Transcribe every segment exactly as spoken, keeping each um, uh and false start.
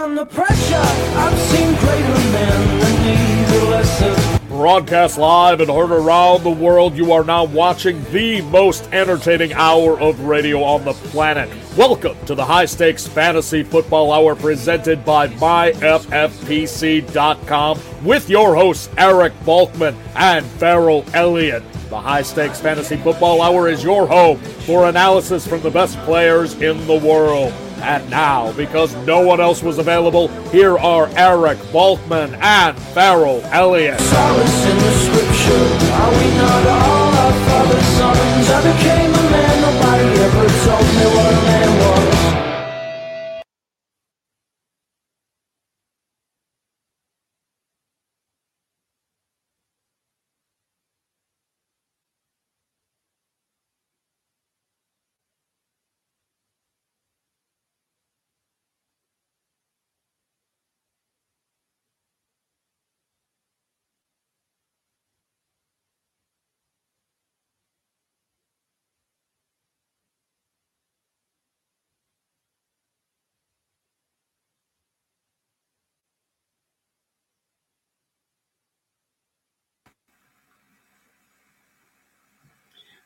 Under pressure, I've seen greater men that need a lesson. Broadcast live and heard around the world, you are now watching the most entertaining hour of radio on the planet. Welcome to the High Stakes Fantasy Football Hour presented by My F F P C dot com with your hosts Eric Balkman and Ferrell Elliott. The High Stakes Fantasy Football Hour is your home for analysis from the best players in the world. And now, because no one else was available, here are Eric Balkman and Ferrell Elliott. Solace in the scripture, are we not all our father's sons? I became a man, nobody ever told me what a man was.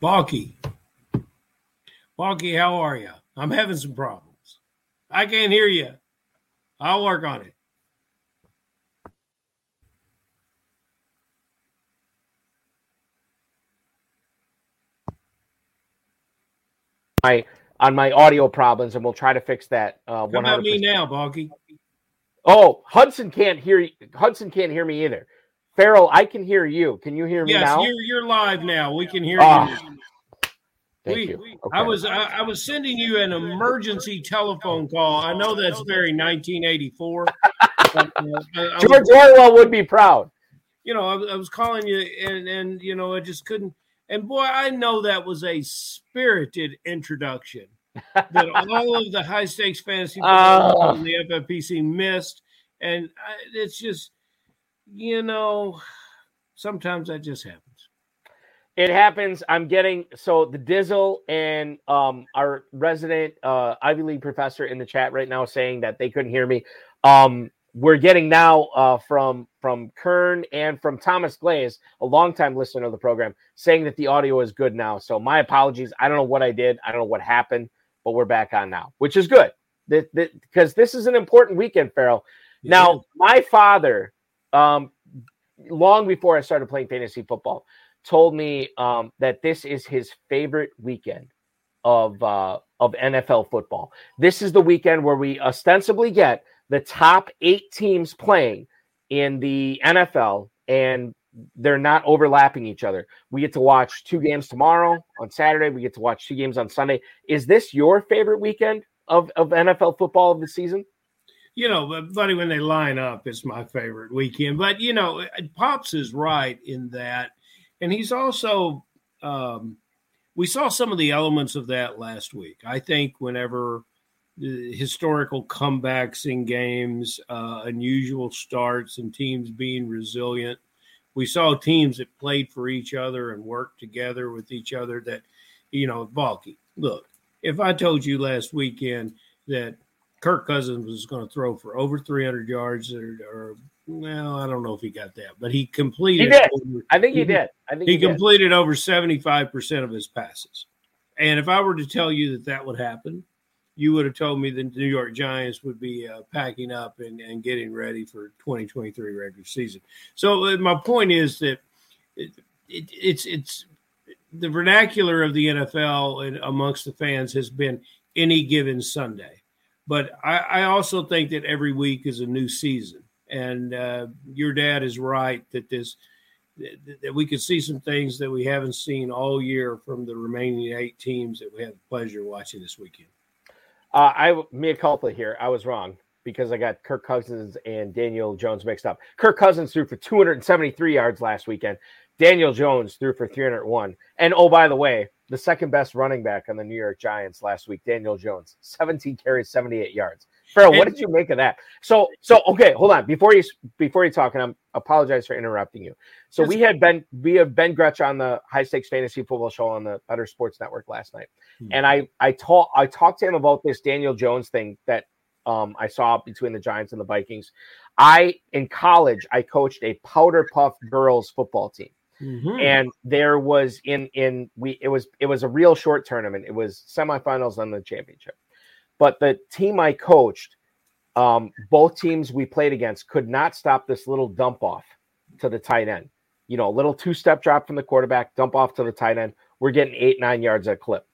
Balky, Balky, how are you? I'm having some problems. I can't hear you. I'll work on it. My on my audio problems, and we'll try to fix that. Uh, Come at me now, Balky. Oh, Hudson can't hear you. Hudson can't hear me either. Ferrell, I can hear you. Can you hear me yes, now? Yes, you're, you're live now. We can hear oh. you. Thank we, you. We, okay. I was I, I was sending you an emergency telephone call. I know that's very nineteen eighty-four. but, uh, George was, Orwell would be proud. You know, I, I was calling you, and, and, you know, I just couldn't. And, boy, I know that was a spirited introduction that all of the high-stakes fantasy players uh. in the F F P C missed. And I, it's just – you know, sometimes that just happens. It happens. I'm getting so the Dizzle and um, our resident uh, Ivy League professor in the chat right now saying that they couldn't hear me. Um, we're getting now uh, from from Kern and from Thomas Glaze, a longtime listener of the program, saying that the audio is good now. So my apologies. I don't know what I did. I don't know what happened, but we're back on now, which is good because the, the, this is an important weekend, Ferrell. Yeah. Now, my father. Um, long before I started playing fantasy football, told me um, that this is his favorite weekend of uh, of N F L football. This is the weekend where we ostensibly get the top eight teams playing in the N F L, and they're not overlapping each other. We get to watch two games tomorrow on Saturday. We get to watch two games on Sunday. Is this your favorite weekend of, of N F L football of the season? You know, buddy, when they line up, it's my favorite weekend. But, you know, Pops is right in that. And he's also um, – we saw some of the elements of that last week. I think whenever the historical comebacks in games, uh, unusual starts and teams being resilient, we saw teams that played for each other and worked together with each other that, you know, Balky, look, if I told you last weekend that – Kirk Cousins was going to throw for over three hundred yards, or, or well, I don't know if he got that, but he completed. He did. Over, I think he, he did. I think he, he completed did. over seventy-five percent of his passes. And if I were to tell you that that would happen, you would have told me the New York Giants would be uh, packing up and, and getting ready for twenty twenty-three regular season. So my point is that it, it, it's it's the vernacular of the N F L and amongst the fans has been any given Sunday. But I, I also think that every week is a new season. And uh, your dad is right that this that, that we could see some things that we haven't seen all year from the remaining eight teams that we had the pleasure of watching this weekend. Uh, I mea culpa here. I was wrong because I got Kirk Cousins and Daniel Jones mixed up. Kirk Cousins threw for two hundred seventy-three yards last weekend. Daniel Jones threw for three hundred one. And, oh, by the way, the second best running back on the New York Giants last week, Daniel Jones, seventeen carries, seventy-eight yards. Ferrell, what did you make of that? So, so okay, hold on. Before you before you talk, and I apologize for interrupting you. So we had Ben we have Ben Gretch on the High Stakes Fantasy Football Show on the Better Sports Network last night, hmm. and I I talked I talked to him about this Daniel Jones thing that um, I saw between the Giants and the Vikings. I, in college, I coached a powder puff girls football team. Mm-hmm. And there was in, in, we, it was, it was a real short tournament. It was semifinals and the championship, but the team I coached, um, both teams we played against could not stop this little dump off to the tight end, you know, a little two-step drop from the quarterback, dump off to the tight end. We're getting eight, nine yards at a clip.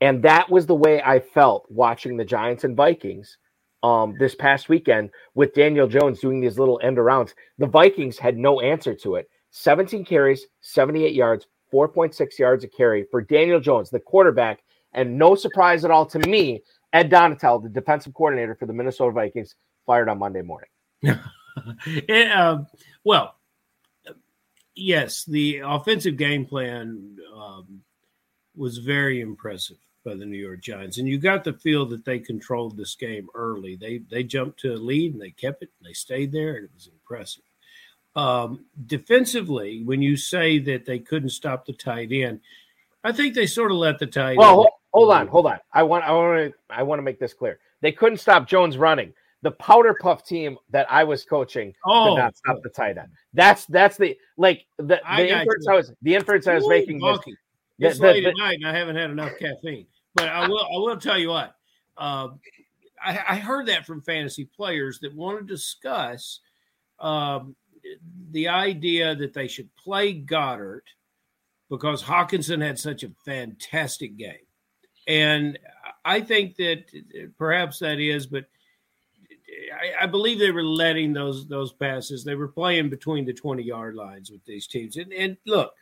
And that was the way I felt watching the Giants and Vikings um, this past weekend with Daniel Jones doing these little end arounds. The Vikings had no answer to it. seventeen carries, seventy-eight yards, four point six yards a carry for Daniel Jones, the quarterback, and no surprise at all to me, Ed Donatell, the defensive coordinator for the Minnesota Vikings, fired on Monday morning. and, uh, well, yes, the offensive game plan um, was very impressive by the New York Giants, and you got the feel that they controlled this game early. They they jumped to a lead, and they kept it, and they stayed there, and it was impressive. Um, defensively, when you say that they couldn't stop the tight end, I think they sort of let the tight well, end. Well, hold on, hold on. I want, I want to, I want to make this clear. They couldn't stop Jones running. The powder puff team that I was coaching oh. could not stop the tight end. That's that's the like the, the inference you. I was the inference I was Ooh, making. Was, it's the, late the, at night, and I haven't had enough caffeine. But I will, I will tell you what. Uh, I, I heard that from fantasy players that want to discuss. Um, The idea that they should play Goddard because Hockenson had such a fantastic game. And I think that perhaps that is, but I, I believe they were letting those those passes. They were playing between the twenty-yard lines with these teams. And, and look,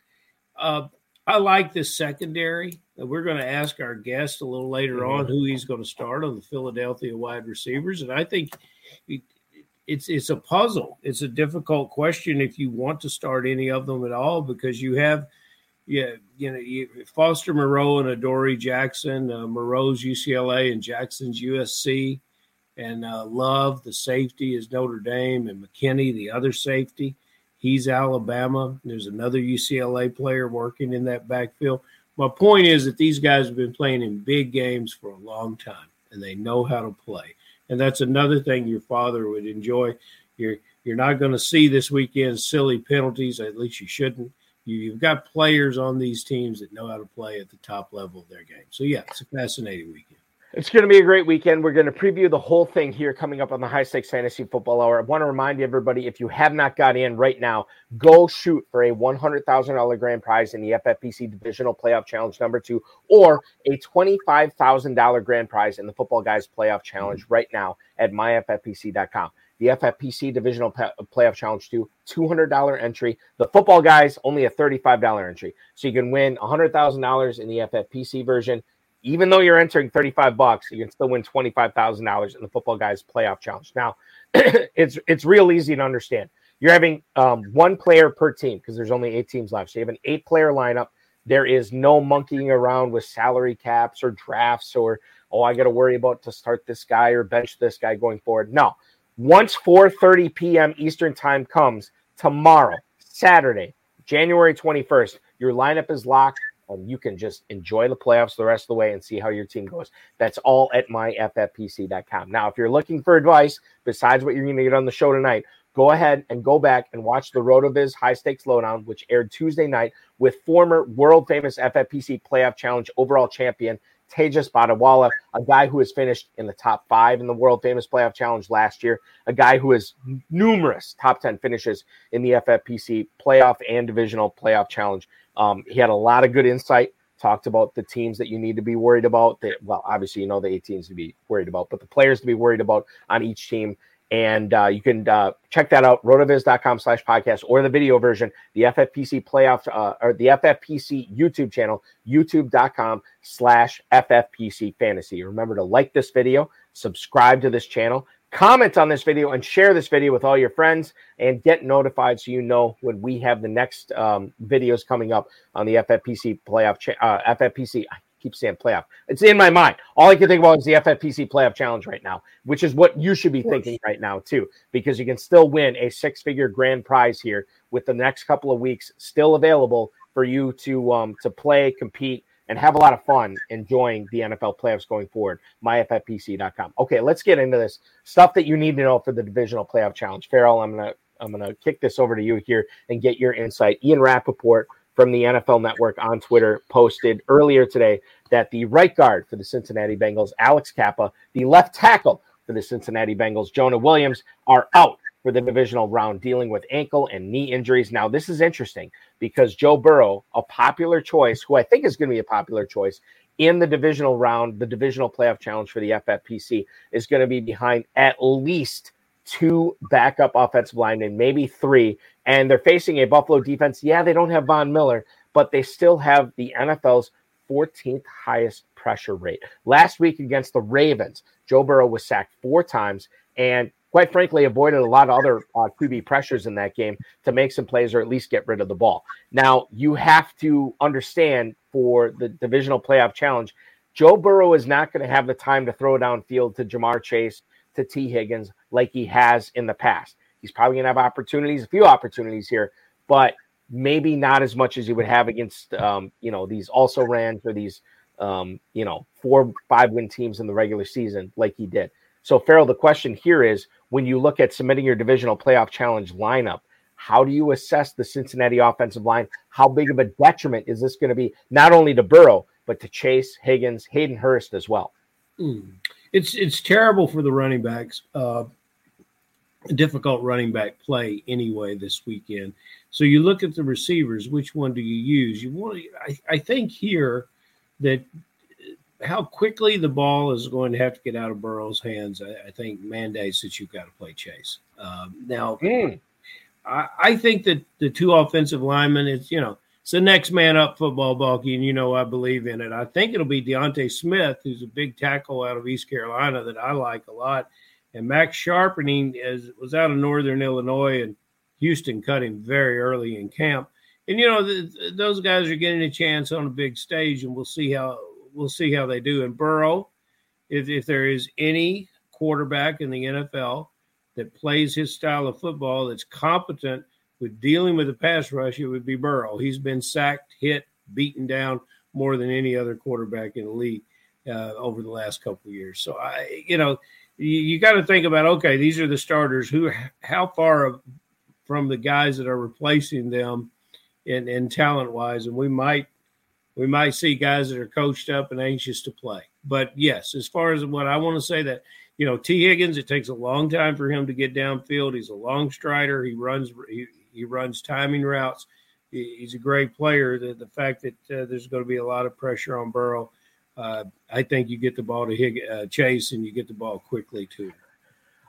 uh, I like this secondary. We're going to ask our guest a little later mm-hmm. on who he's going to start on the Philadelphia wide receivers. And I think – It's it's a puzzle. It's a difficult question if you want to start any of them at all because you have, you, you know, you, Foster Moreau and Adoree Jackson, uh, Moreau's U C L A and Jackson's U S C, and uh, Love, the safety, is Notre Dame, and McKinney, the other safety, he's Alabama. There's another U C L A player working in that backfield. My point is that these guys have been playing in big games for a long time, and they know how to play. And that's another thing your father would enjoy. You're you're not going to see this weekend silly penalties. At least you shouldn't. You, you've got players on these teams that know how to play at the top level of their game. So, yeah, it's a fascinating weekend. It's going to be a great weekend. We're going to preview the whole thing here coming up on the High Stakes Fantasy Football Hour. I want to remind everybody, if you have not got in right now, go shoot for a one hundred thousand dollars grand prize in the F F P C Divisional Playoff Challenge number two or a twenty-five thousand dollars grand prize in the Football Guys Playoff Challenge right now at my F F P C dot com. The F F P C Divisional Playoff Challenge two, two hundred dollars entry. The Football Guys, only a thirty-five dollars entry. So you can win one hundred thousand dollars in the F F P C version. Even though you're entering thirty-five bucks, you can still win twenty-five thousand dollars in the Football Guys Playoff Challenge. Now, it's it's real easy to understand. You're having um, one player per team because there's only eight teams left. So you have an eight-player lineup. There is no monkeying around with salary caps or drafts or, oh, I got to worry about to start this guy or bench this guy going forward. No. Once four thirty p.m. Eastern time comes tomorrow, Saturday, January twenty-first, your lineup is locked. And you can just enjoy the playoffs the rest of the way and see how your team goes. That's all at my F F P C dot com. Now, if you're looking for advice, besides what you're going to get on the show tonight, go ahead and go back and watch the Rotoviz High Stakes Lowdown, which aired Tuesday night with former world-famous F F P C Playoff Challenge overall champion Tejas Bhadawala, a guy who has finished in the top five in the world-famous Playoff Challenge last year, a guy who has numerous top ten finishes in the F F P C Playoff and Divisional Playoff Challenge. Um, he had a lot of good insight, talked about the teams that you need to be worried about. That, well, obviously, you know the eight teams to be worried about, but the players to be worried about on each team. And uh, you can uh, check that out, rotoviz.com slash podcast, or the video version, the F F P C playoff, uh, or the F F P C YouTube channel, youtube.com slash FFPC fantasy. Remember to like this video, subscribe to this channel, comment on this video, and share this video with all your friends, and get notified so you know when we have the next um, videos coming up on the F F P C playoff, cha- uh, F F P C. Keep saying playoff. It's in my mind. All I can think about is the F F P C playoff challenge right now, which is what you should be thinking right now too, because you can still win a six-figure grand prize here with the next couple of weeks still available for you to um, to play, compete, and have a lot of fun enjoying the N F L playoffs going forward. My F F P C dot com. Okay, let's get into this stuff that you need to know for the divisional playoff challenge. Ferrell, I'm gonna I'm gonna kick this over to you here and get your insight. Ian Rappaport from the N F L Network on Twitter posted earlier today that the right guard for the Cincinnati Bengals, Alex Kappa, the left tackle for the Cincinnati Bengals, Jonah Williams, are out for the divisional round, dealing with ankle and knee injuries. Now, this is interesting because Joe Burrow, a popular choice, who I think is going to be a popular choice in the divisional round, the divisional playoff challenge for the F F P C, is going to be behind at least two backup offensive linemen, maybe three, and they're facing a Buffalo defense. Yeah, they don't have Von Miller, but they still have the N F L's fourteenth highest pressure rate. Last week against the Ravens, Joe Burrow was sacked four times and quite frankly avoided a lot of other uh, Q B pressures in that game to make some plays or at least get rid of the ball. Now, you have to understand for the divisional playoff challenge, Joe Burrow is not going to have the time to throw downfield to Ja'Marr Chase, to Tee Higgins like he has in the past. He's probably going to have opportunities, a few opportunities here, but maybe not as much as he would have against, um, you know, these also-rans or these, um, you know, four, five-win teams in the regular season like he did. So, Ferrell, the question here is, when you look at submitting your divisional playoff challenge lineup, how do you assess the Cincinnati offensive line? How big of a detriment is this going to be, not only to Burrow, but to Chase, Higgins, Hayden Hurst as well? Mm. It's it's terrible for the running backs, uh, difficult running back play anyway this weekend. So you look at the receivers, which one do you use? You want to, I, I think here that how quickly the ball is going to have to get out of Burrow's hands, I, I think mandates that you've got to play Chase. Um, now, mm. I, I think that the two offensive linemen, it's, you know, it's the next man up football, Balky, and you know I believe in it. I think it'll be Deontay Smith, who's a big tackle out of East Carolina that I like a lot, and Max Sharpening is, was out of Northern Illinois, and Houston cut him very early in camp. And you know the, those guys are getting a chance on a big stage, and we'll see how we'll see how they do. And Burrow, if if there is any quarterback in the N F L that plays his style of football that's competent with dealing with the pass rush, it would be Burrow. He's been sacked, hit, beaten down more than any other quarterback in the league uh, over the last couple of years. So, I, you know, you, you got to think about, okay, these are the starters. Who, how far from the guys that are replacing them in, in talent-wise? And we might we might see guys that are coached up and anxious to play. But, yes, as far as what I want to say that, you know, T. Higgins, it takes a long time for him to get downfield. He's a long strider. He runs he, – He runs timing routes. He's a great player. The, the fact that uh, there's going to be a lot of pressure on Burrow, uh, I think you get the ball to Hig- uh, Chase and you get the ball quickly too.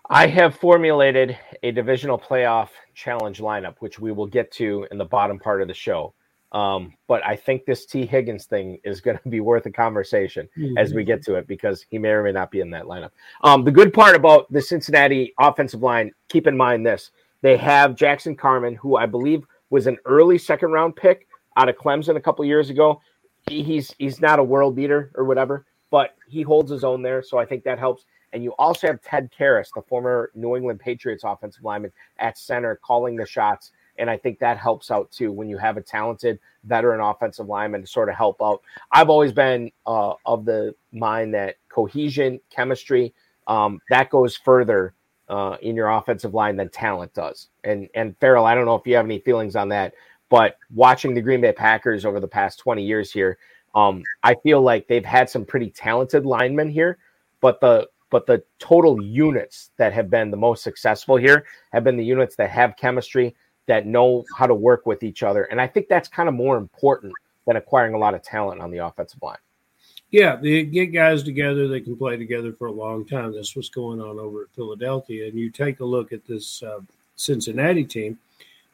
I have formulated a divisional playoff challenge lineup, which we will get to in the bottom part of the show. Um, but I think this T. Higgins thing is going to be worth a conversation mm-hmm. as we get to it because he may or may not be in that lineup. Um, the good part about the Cincinnati offensive line, keep in mind this. They have Jackson Carman, who I believe was an early second-round pick out of Clemson a couple years ago. He's he's not a world beater or whatever, but he holds his own there, so I think that helps. And you also have Ted Karras, the former New England Patriots offensive lineman at center, calling the shots, and I think that helps out too when you have a talented veteran offensive lineman to sort of help out. I've always been uh, of the mind that cohesion, chemistry, um, that goes further Uh, in your offensive line than talent does. And and Ferrell, I don't know if you have any feelings on that, but watching the Green Bay Packers over the past twenty years here, um, I feel like they've had some pretty talented linemen here, but the but the total units that have been the most successful here have been the units that have chemistry, that know how to work with each other. And I think that's kind of more important than acquiring a lot of talent on the offensive line. Yeah, they get guys together. They can play together for a long time. That's what's going on over at Philadelphia. And you take a look at this uh, Cincinnati team.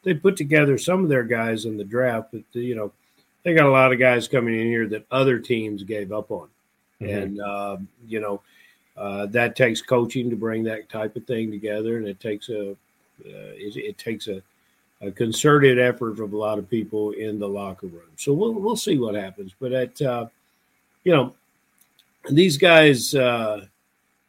They put together some of their guys in the draft, but, you know, they got a lot of guys coming in here that other teams gave up on. Mm-hmm. And, uh, you know, uh, that takes coaching to bring that type of thing together. And it takes a uh, it, it takes a, a concerted effort from a lot of people in the locker room. So we'll we'll see what happens. But at uh, you know, these guys, uh,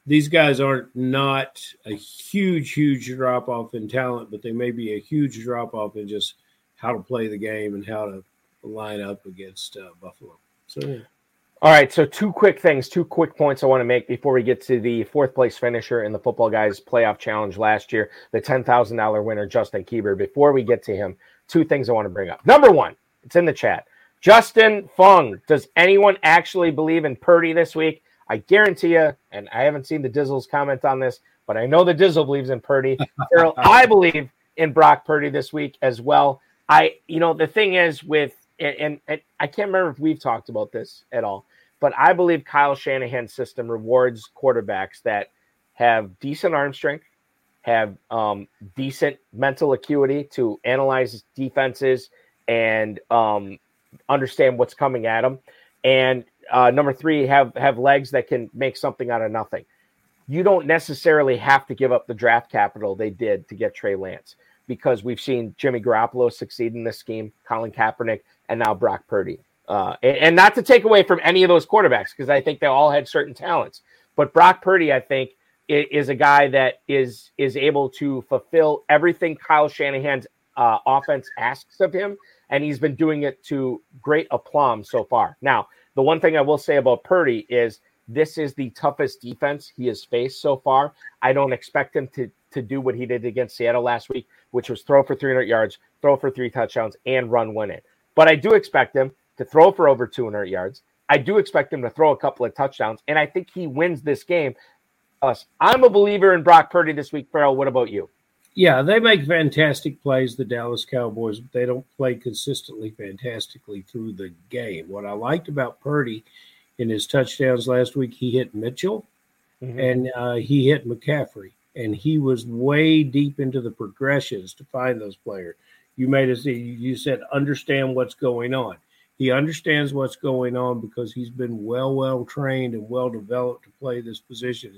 these guys aren't not a huge, huge drop off in talent, but they may be a huge drop off in just how to play the game and how to line up against uh, Buffalo. So, all right, so two quick things, two quick points I want to make before we get to the fourth place finisher in the Football Guys Playoff Challenge last year, the ten thousand dollars winner, Justin Kieber. Before we get to him, two things I want to bring up. Number one, it's in the chat. Justin Fung, does anyone actually believe in Purdy this week? I guarantee you, and I haven't seen the Dizzle's comment on this, but I know the Dizzle believes in Purdy. Ferrell, I believe in Brock Purdy this week as well. I, you know, the thing is with, and, and, and I can't remember if we've talked about this at all, but I believe Kyle Shanahan's system rewards quarterbacks that have decent arm strength, have um, decent mental acuity to analyze defenses and um, understand what's coming at them. And uh, number three, have, have legs that can make something out of nothing. You don't necessarily have to give up the draft capital they did to get Trey Lance, because we've seen Jimmy Garoppolo succeed in this scheme, Colin Kaepernick, and now Brock Purdy. Uh, and, and not to take away from any of those quarterbacks, because I think they all had certain talents. But Brock Purdy, I think, is, is a guy that is is able to fulfill everything Kyle Shanahan's uh, offense asks of him, and he's been doing it to great aplomb so far. Now, the one thing I will say about Purdy is this is the toughest defense he has faced so far. I don't expect him to, to do what he did against Seattle last week, which was throw for three hundred yards, throw for three touchdowns, and run win it. But I do expect him to throw for over two hundred yards. I do expect him to throw a couple of touchdowns, and I think he wins this game. Us, I'm a believer in Brock Purdy this week. Ferrell, what about you? Yeah, they make fantastic plays, the Dallas Cowboys, but they don't play consistently fantastically through the game. What I liked about Purdy in his touchdowns last week, he hit Mitchell, mm-hmm. and uh, he hit McCaffrey, and he was way deep into the progressions to find those players. You made us, you said, understand what's going on. He understands what's going on because he's been well, well trained and well developed to play this position.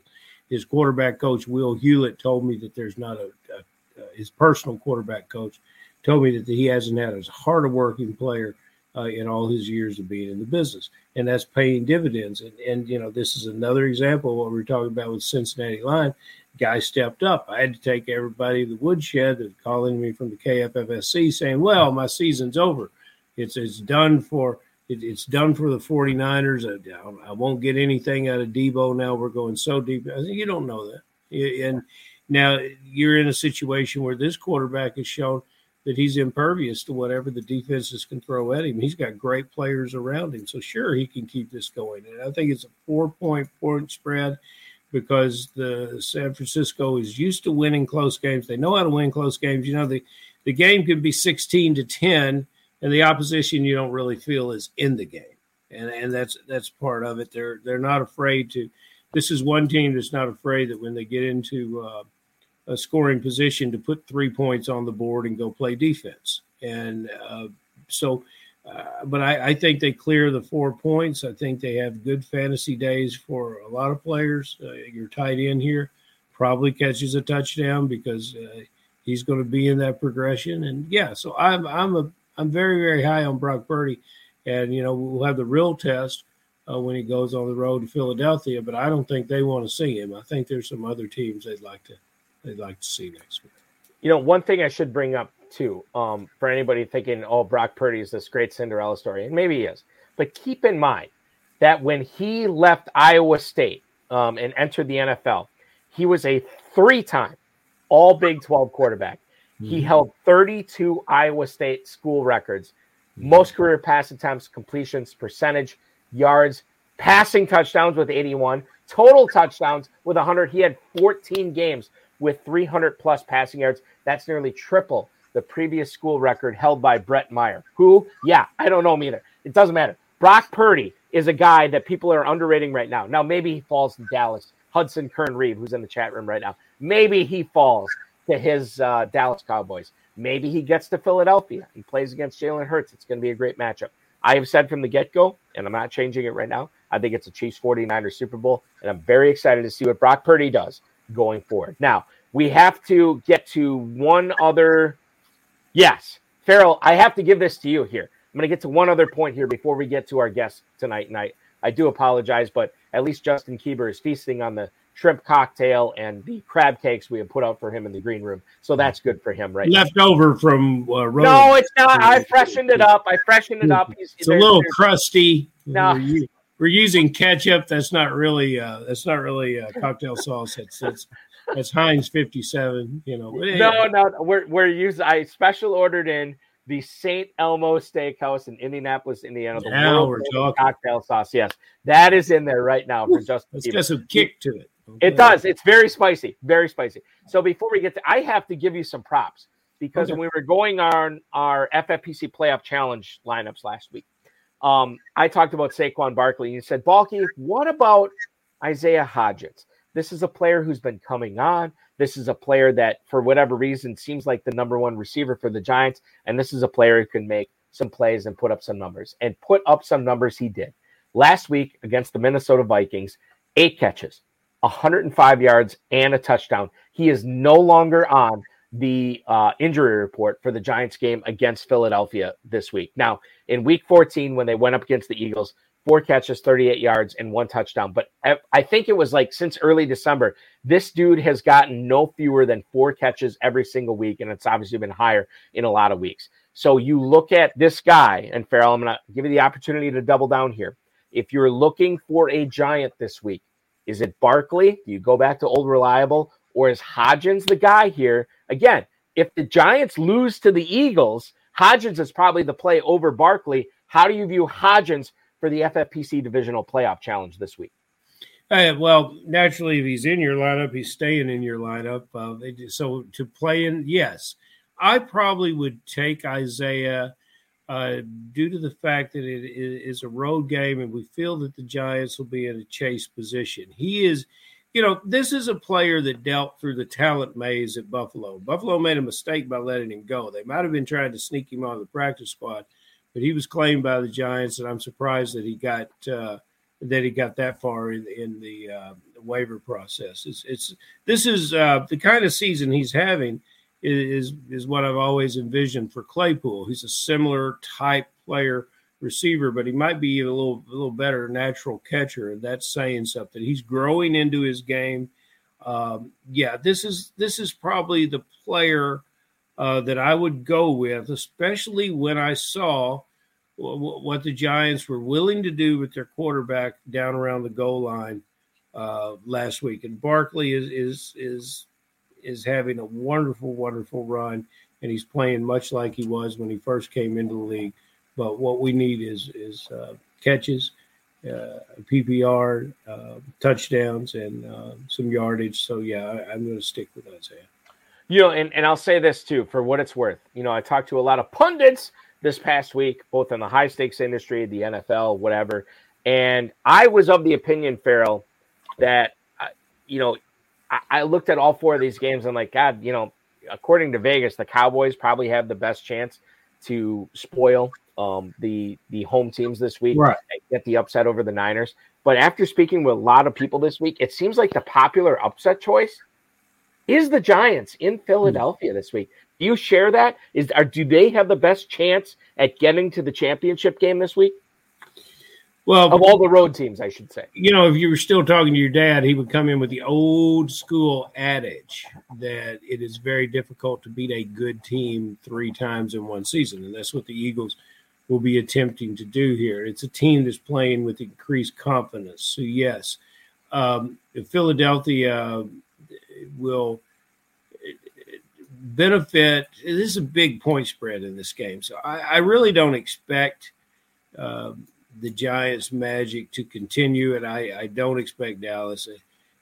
His quarterback coach, Will Hewlett, told me that there's not a, a – his personal quarterback coach told me that he hasn't had as hard a working player uh, in all his years of being in the business, and that's paying dividends. And, and, you know, this is another example of what we were talking about with Cincinnati Line. Guy stepped up. I had to take everybody to the woodshed and calling me from the K F F S C saying, well, my season's over. It's it's done for it, it's done for the 49ers. I, I won't get anything out of Debo now. We're going so deep. I said, you don't know that. And now you're in a situation where this quarterback has shown that he's impervious to whatever the defenses can throw at him. He's got great players around him. So, sure, he can keep this going. And I think it's a four-point point spread because the San Francisco is used to winning close games. They know how to win close games. You know, the, the game could be sixteen to ten. And the opposition you don't really feel is in the game, and and that's that's part of it. They're they're not afraid to. This is one team that's not afraid that when they get into uh, a scoring position to put three points on the board and go play defense. And uh, so, uh, but I, I think they clear the four points. I think they have good fantasy days for a lot of players. Uh, your tight end here probably catches a touchdown because uh, he's going to be in that progression. And yeah, so I'm I'm a I'm very, very high on Brock Purdy, and, you know, we'll have the real test uh, when he goes on the road to Philadelphia, but I don't think they want to see him. I think there's some other teams they'd like to they'd like to see next week. You know, one thing I should bring up, too, um, for anybody thinking, oh, Brock Purdy is this great Cinderella story, and maybe he is, but keep in mind that when he left Iowa State um, and entered the N F L, he was a three-time All Big twelve quarterback. He held thirty-two Iowa State school records, most career pass attempts, completions, percentage, yards, passing touchdowns with eighty-one, total touchdowns with one hundred. He had fourteen games with three hundred plus passing yards. That's nearly triple the previous school record held by Brett Maher, who, yeah, I don't know him either. It doesn't matter. Brock Purdy is a guy that people are underrating right now. Now, maybe he falls to Dallas. Hudson Kern-Reed, who's in the chat room right now, maybe he falls to his uh, Dallas Cowboys. Maybe he gets to Philadelphia. He plays against Jalen Hurts. It's going to be a great matchup. I have said from the get-go, and I'm not changing it right now, I think it's a Chiefs 49ers Super Bowl, and I'm very excited to see what Brock Purdy does going forward. Now, we have to get to one other – yes, Ferrell, I have to give this to you here. I'm going to get to one other point here before we get to our guest tonight, and I, I do apologize, but at least Justin Kieber is feasting on the – shrimp cocktail and the crab cakes we have put out for him in the green room. So that's good for him, right? Left now. Over from uh, – No, it's not. I freshened it up. I freshened it up. He's, it's a little crusty. No. We're, u- we're using ketchup. That's not really uh, that's not really uh, cocktail sauce. That's that's that's Heinz fifty-seven. You know. But, no, no, no. We're we're using. I special ordered in the Saint Elmo Steakhouse in Indianapolis, Indiana. The now we're talking cocktail sauce. Yes, that is in there right now for Justin. Let's get some kick to it. Okay. It does. It's very spicy. Very spicy. So before we get to, I have to give you some props because okay. when we were going on our F F P C Playoff Challenge lineups last week, um, I talked about Saquon Barkley. You said, Balky, what about Isaiah Hodgins? This is a player who's been coming on. This is a player that, for whatever reason, seems like the number one receiver for the Giants. And this is a player who can make some plays and put up some numbers. And put up some numbers he did. Last week against the Minnesota Vikings, eight catches. one hundred five yards and a touchdown. He is no longer on the uh, injury report for the Giants game against Philadelphia this week. Now, in week fourteen, when they went up against the Eagles, four catches, thirty-eight yards, and one touchdown. But I think it was like since early December, this dude has gotten no fewer than four catches every single week, and it's obviously been higher in a lot of weeks. So you look at this guy, and Ferrell, I'm going to give you the opportunity to double down here. If you're looking for a Giant this week, is it Barkley? Do you go back to old reliable? Or is Hodgins the guy here? Again, if the Giants lose to the Eagles, Hodgins is probably the play over Barkley. How do you view Hodgins for the F F P C Divisional Playoff Challenge this week? Uh, well, naturally, if he's in your lineup, he's staying in your lineup. Uh, they do, so to play in, yes. I probably would take Isaiah uh, due to the fact that it is a road game and we feel that the Giants will be in a chase position. He is, you know, this is a player that dealt through the talent maze at Buffalo. Buffalo made a mistake by letting him go. They might have been trying to sneak him on the practice squad, but he was claimed by the Giants, and I'm surprised that he got uh, that he got that far in, in the uh, waiver process. It's, it's this is uh, the kind of season he's having. Is is what I've always envisioned for Claypool. He's a similar type player receiver, but he might be a little a little better natural catcher, and that's saying something. He's growing into his game. Um, yeah, this is this is probably the player uh, that I would go with, especially when I saw w- what the Giants were willing to do with their quarterback down around the goal line uh, last week. And Barkley is is is. is having a wonderful, wonderful run, and he's playing much like he was when he first came into the league. But what we need is is uh, catches, uh, P P R, uh, touchdowns, and uh, some yardage. So, yeah, I, I'm going to stick with Isaiah. You know, and, and I'll say this, too, for what it's worth. You know, I talked to a lot of pundits this past week, both in the high-stakes industry, the N F L, whatever, and I was of the opinion, Ferrell, that, you know, I looked at all four of these games and like, God, you know, according to Vegas, the Cowboys probably have the best chance to spoil um, the the home teams this week right. and get the upset over the Niners. But after speaking with a lot of people this week, it seems like the popular upset choice is the Giants in Philadelphia mm-hmm. this week. Do you share that? Is or do they have the best chance at getting to the championship game this week? Well, of all the road teams, I should say. You know, if you were still talking to your dad, he would come in with the old school adage that it is very difficult to beat a good team three times in one season. And that's what the Eagles will be attempting to do here. It's a team that's playing with increased confidence. So, yes, um, Philadelphia will benefit. This is a big point spread in this game. So I, I really don't expect uh, – the Giants' magic to continue, and I, I don't expect Dallas.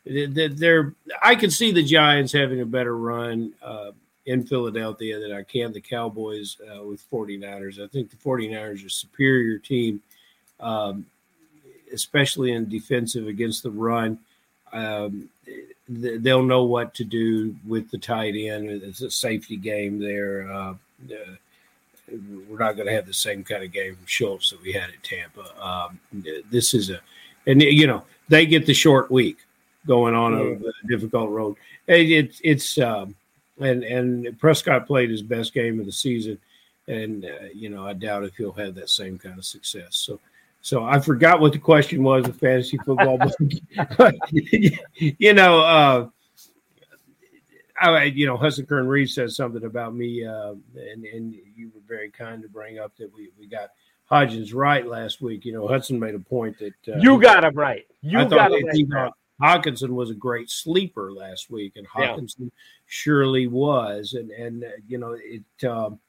They're, I can see the Giants having a better run uh, in Philadelphia than I can the Cowboys uh, with forty-niners. I think the forty-niners are a superior team, um, especially in defensive against the run. Um, they'll know what to do with the tight end. It's a safety game there. Uh, uh, We're not going to have the same kind of game from Schultz that we had at Tampa. Um, this is a – and, you know, they get the short week going on mm-hmm. a difficult road. It, it, it's um, – and and Prescott played his best game of the season, and, uh, you know, I doubt if he'll have that same kind of success. So, so I forgot what the question was with fantasy football. But, you know, uh, I, you know, Hudson Kern-Reed says something about me, uh, and, and you were very kind to bring up that we, we got Hodgins right last week. You know, Hudson made a point that uh, you got him right. You I got him right. Thought Hockenson was a great sleeper last week, and Hockenson yeah. surely was. And and uh, you know, it um,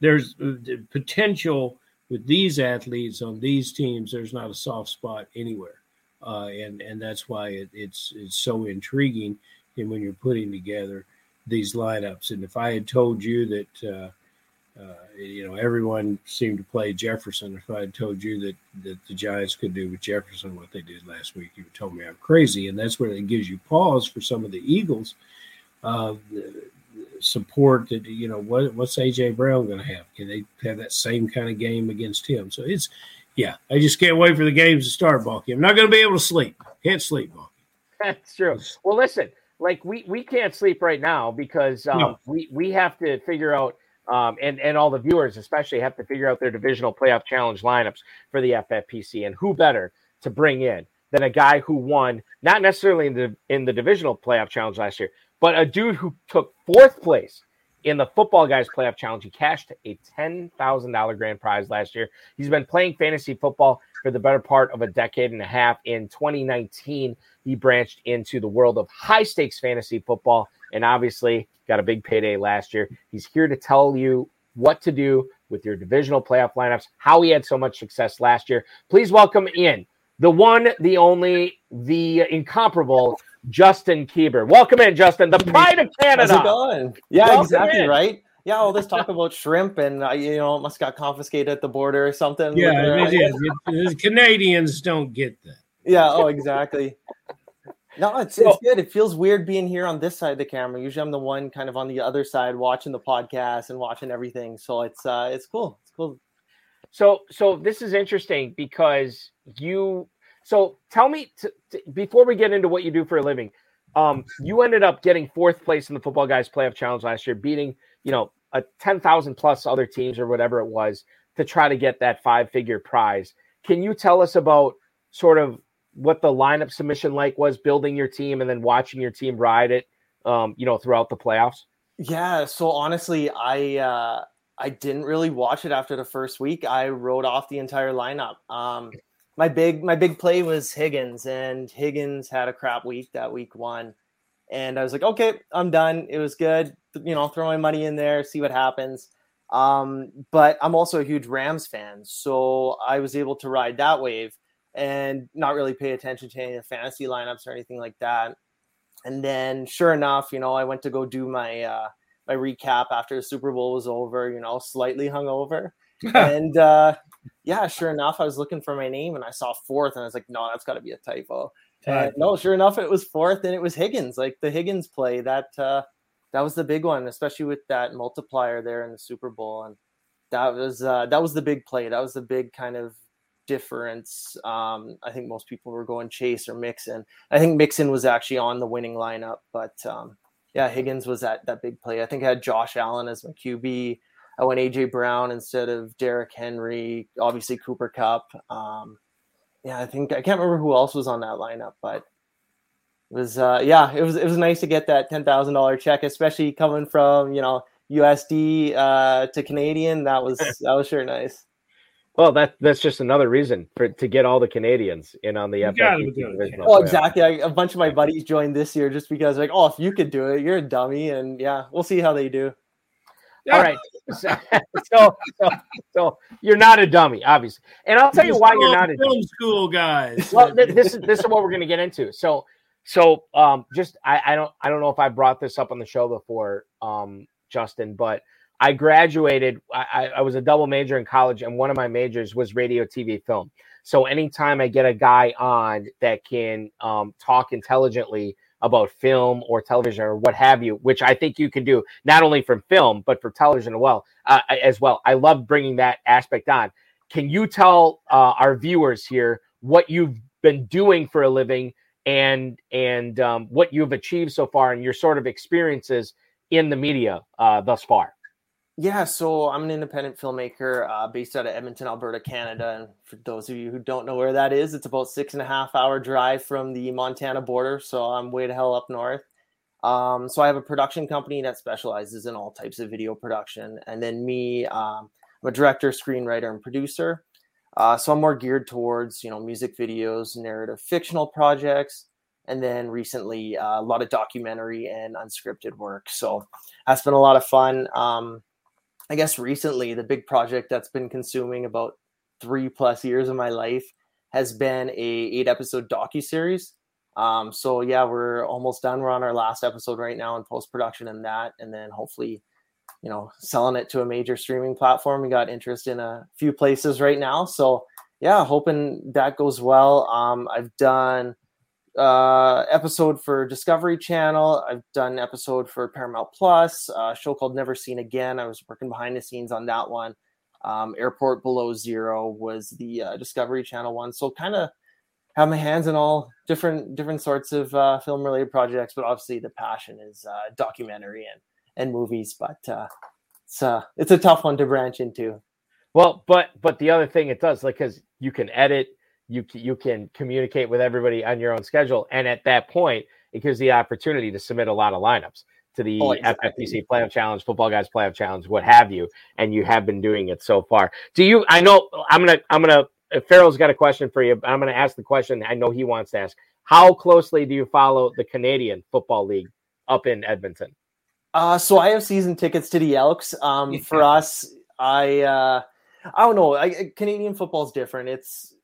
there's the potential with these athletes on these teams. There's not a soft spot anywhere, uh, and and that's why it, it's it's so intriguing. And when you're putting together these lineups, and if I had told you that. Uh, Uh, you know, everyone seemed to play Jefferson. If I had told you that, that the Giants could do with Jefferson what they did last week, you would have told me I'm crazy. And that's where it gives you pause for some of the Eagles uh, the support that, you know, what, what's A J. Brown going to have? Can they have that same kind of game against him? So it's, yeah, I just can't wait for the games to start, Balky. I'm not going to be able to sleep. Can't sleep, Balky. That's true. Well, listen, like we, we can't sleep right now because um, no. we, we have to figure out Um, and, and all the viewers especially have to figure out their divisional playoff challenge lineups for the F F P C, and who better to bring in than a guy who won, not necessarily in the in the divisional playoff challenge last year, but a dude who took fourth place in the Football Guys Playoff Challenge. He cashed a ten thousand dollars grand prize last year. He's been playing fantasy football for the better part of a decade and a half. In twenty nineteen, he branched into the world of high-stakes fantasy football and obviously got a big payday last year. He's here to tell you what to do with your divisional playoff lineups, how he had so much success last year. Please welcome in the one, the only, the incomparable Justin Kieber. Welcome in, Justin, the pride of Canada. How's it going? Yeah, welcome exactly in. Right. Yeah, all this talk about shrimp and uh, you know, it must got confiscated at the border or something. Yeah, it is. It, it, Canadians don't get that. Yeah. Oh, exactly. No, it's it's good. It feels weird being here on this side of the camera. Usually, I'm the one kind of on the other side, watching the podcast and watching everything. So it's uh, it's cool. It's cool. So so this is interesting because you. So tell me t- t- before we get into what you do for a living. Um, you ended up getting fourth place in the Football Guys Playoff Challenge last year, beating you know a ten thousand plus other teams or whatever it was to try to get that five figure prize. Can you tell us about sort of what the lineup submission like was, building your team and then watching your team ride it, um, you know, throughout the playoffs? Yeah. So honestly, I, uh, I didn't really watch it after the first week. I wrote off the entire lineup. Um, my big, my big play was Higgins, and Higgins had a crap week that week one. And I was like, okay, I'm done. It was good. You know, throw my money in there, see what happens. Um, but I'm also a huge Rams fan. So I was able to ride that wave and not really pay attention to any of the fantasy lineups or anything like that. And then sure enough, you know, I went to go do my, uh, my recap after the Super Bowl was over, you know, slightly hungover. and uh, yeah, sure enough, I was looking for my name and I saw fourth and I was like, no, that's gotta be a typo. And no, sure enough, it was fourth and it was Higgins, like the Higgins play that, uh, that was the big one, especially with that multiplier there in the Super Bowl. And that was, uh, that was the big play. That was the big kind of difference. Um, I think most people were going Chase or Mixon. I think Mixon was actually on the winning lineup, but um, yeah, Higgins was that that big play. I think I had Josh Allen as my Q B. I went A J Brown instead of Derrick Henry, obviously Cooper Cup. Um, yeah, I think I can't remember who else was on that lineup, but it was uh, yeah, it was it was nice to get that ten thousand dollars check, especially coming from, you know, U S D uh, to Canadian. That was that was sure nice. Well, that that's just another reason for to get all the Canadians in on the F F P C. Well, exactly. I, a bunch of my buddies joined this year just because, like, oh, if you could do it, you're a dummy, and yeah, we'll see how they do. Yeah. All right, so, so so you're not a dummy, obviously, and I'll tell you why you're not a dummy. School guys. Well, th- this is this is what we're going to get into. So so um, just I, I don't I don't know if I brought this up on the show before, um, Justin, but. I graduated, I, I was a double major in college, and one of my majors was radio, T V, film. So anytime I get a guy on that can um, talk intelligently about film or television or what have you, which I think you can do not only from film, but for television as well, uh, as well. I love bringing that aspect on. Can you tell uh, our viewers here what you've been doing for a living and, and um, what you've achieved so far and your sort of experiences in the media uh, thus far? Yeah, so I'm an independent filmmaker uh, based out of Edmonton, Alberta, Canada. And for those of you who don't know where that is, it's about six and a half hour drive from the Montana border. So I'm way the hell up north. Um, so I have a production company that specializes in all types of video production. And then me, um, I'm a director, screenwriter, and producer. Uh, so I'm more geared towards, you know, music videos, narrative, fictional projects, and then recently uh, a lot of documentary and unscripted work. So that's been a lot of fun. Um, I guess recently the big project that's been consuming about three plus years of my life has been a eight episode docuseries. Um, so yeah, we're almost done. We're on our last episode right now in post-production and that, and then hopefully, you know, selling it to a major streaming platform. We got interest in a few places right now. So yeah, hoping that goes well. Um, I've done uh episode for Discovery Channel. I've done episode for Paramount Plus, a show called Never Seen Again. I was working behind the scenes on that one. Um, Airport Below Zero was the uh, Discovery Channel one. So kind of have my hands in all different different sorts of uh, film related projects, but obviously the passion is uh, documentary and and movies. But uh, it's uh, it's a tough one to branch into. Well, but but the other thing it does, like, because you can edit, you you can communicate with everybody on your own schedule, and at that point, it gives the opportunity to submit a lot of lineups to the oh, exactly. F F P C Playoff Challenge, Football Guys Playoff Challenge, what have you, and you have been doing it so far. Do you, I know, I'm going to, I'm going to, Ferrell's got a question for you. I'm going to ask the question I know he wants to ask. How closely do you follow the Canadian Football League up in Edmonton? Uh, so I have season tickets to the Elks. Um, for us, I, uh, I don't know. I, Canadian football is different. It's,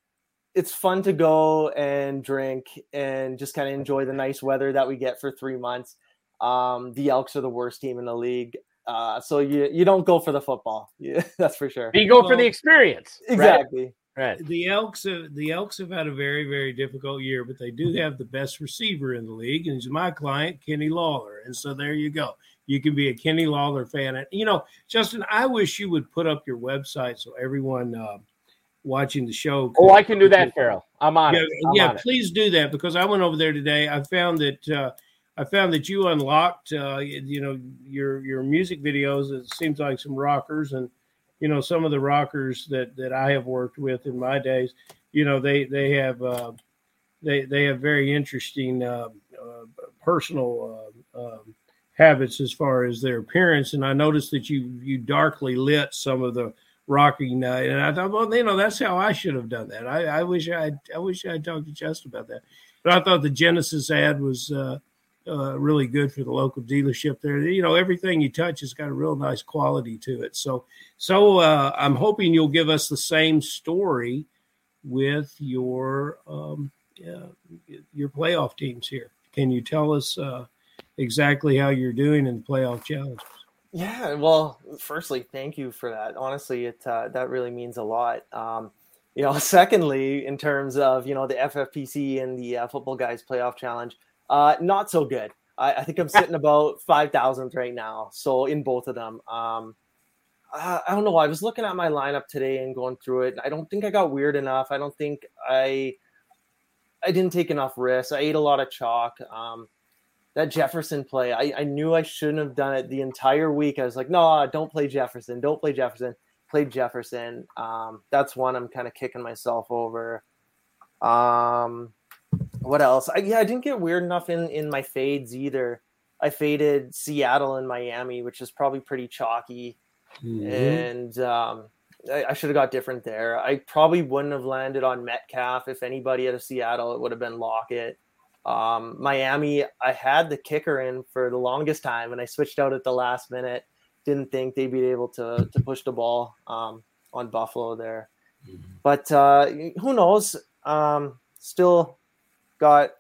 it's fun to go and drink and just kind of enjoy the nice weather that we get for three months. Um, the Elks are the worst team in the league. Uh, so you, you don't go for the football. Yeah, that's for sure. You go well, for the experience. Exactly. Right. right. The Elks, have, the Elks have had a very, very difficult year, but they do have the best receiver in the league. And he's my client, Kenny Lawler. And so there you go. You can be a Kenny Lawler fan. And, you know, Justin, I wish you would put up your website so everyone, uh, watching the show. Oh, I can do that, Ferrell. I'm on yeah, it. I'm yeah, on please it. do that, because I went over there today. I found that, uh, I found that you unlocked, uh, you know, your your music videos. It seems like some rockers, and you know, some of the rockers that, that I have worked with in my days, you know, they they have uh, they they have very interesting uh, uh, personal uh, uh, habits as far as their appearance. And I noticed that you you darkly lit some of the rocking, uh, and I thought, well, you know, that's how I should have done that. I, I wish I I wish I had talked to Justin about that. But I thought the Genesis ad was. Uh, Uh, really good for the local dealership there. You know, everything you touch has got a real nice quality to it. So, so uh, I'm hoping you'll give us the same story with your um, uh, your playoff teams here. Can you tell us uh, exactly how you're doing in the playoff challenges? Yeah, well, firstly, thank you for that. Honestly, it uh, that really means a lot. Um, you know, secondly, in terms of, you know, the F F P C and the uh, Football Guys Playoff Challenge, Uh, not so good. I, I think I'm sitting about five thousandth right now. So in both of them, um, I, I don't know. I was looking at my lineup today and going through it. I don't think I got weird enough. I don't think I, I didn't take enough risks. I ate a lot of chalk. Um, that Jefferson play, I, I knew I shouldn't have done it the entire week. I was like, no, don't play Jefferson. Don't play Jefferson. Played Jefferson. Um, that's one I'm kind of kicking myself over. Um, What else? I, yeah, I didn't get weird enough in, in my fades either. I faded Seattle and Miami, which is probably pretty chalky. Mm-hmm. And um, I, I should have got different there. I probably wouldn't have landed on Metcalf. If anybody out of Seattle, it would have been Lockett. Um, Miami, I had the kicker in for the longest time, and I switched out at the last minute. Didn't think they'd be able to, to push the ball um, on Buffalo there. Mm-hmm. But uh, who knows? Um, still... Got,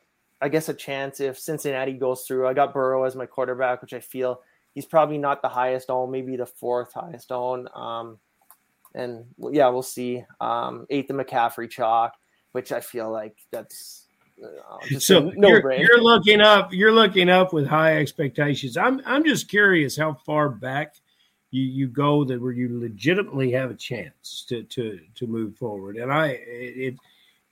I guess, a chance if Cincinnati goes through. I got Burrow as my quarterback, which I feel he's probably not the highest owned, maybe the fourth highest owned. Um, and, yeah, we'll see. Um, ate the McCaffrey chalk, which I feel like that's uh, just so no you're, brain. You're looking up. You're looking up with high expectations. I'm I'm just curious how far back you, you go that where you legitimately have a chance to to to move forward. And I it.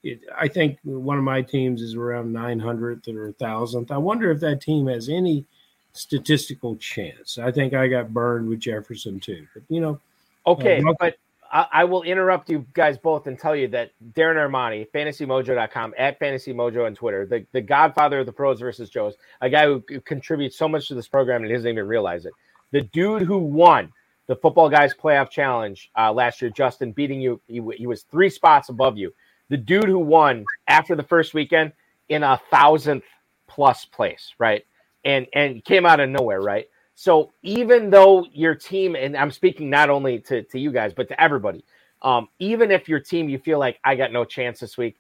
It, I think one of my teams is around nine hundredth or one thousandth. I wonder if that team has any statistical chance. I think I got burned with Jefferson too. But, you know. Okay, uh, but I, I will interrupt you guys both and tell you that Darren Armani, fantasy mojo dot com, at fantasy mojo on Twitter, the, the godfather of the pros versus Joes, a guy who contributes so much to this program and doesn't even realize it. The dude who won the Football Guys Playoff Challenge uh, last year, Justin, beating you. He, he was three spots above you. The dude who won after the first weekend in a thousandth plus place, right? And and came out of nowhere, right? So even though your team, and I'm speaking not only to, to you guys, but to everybody, um, even if your team, you feel like I got no chance this week,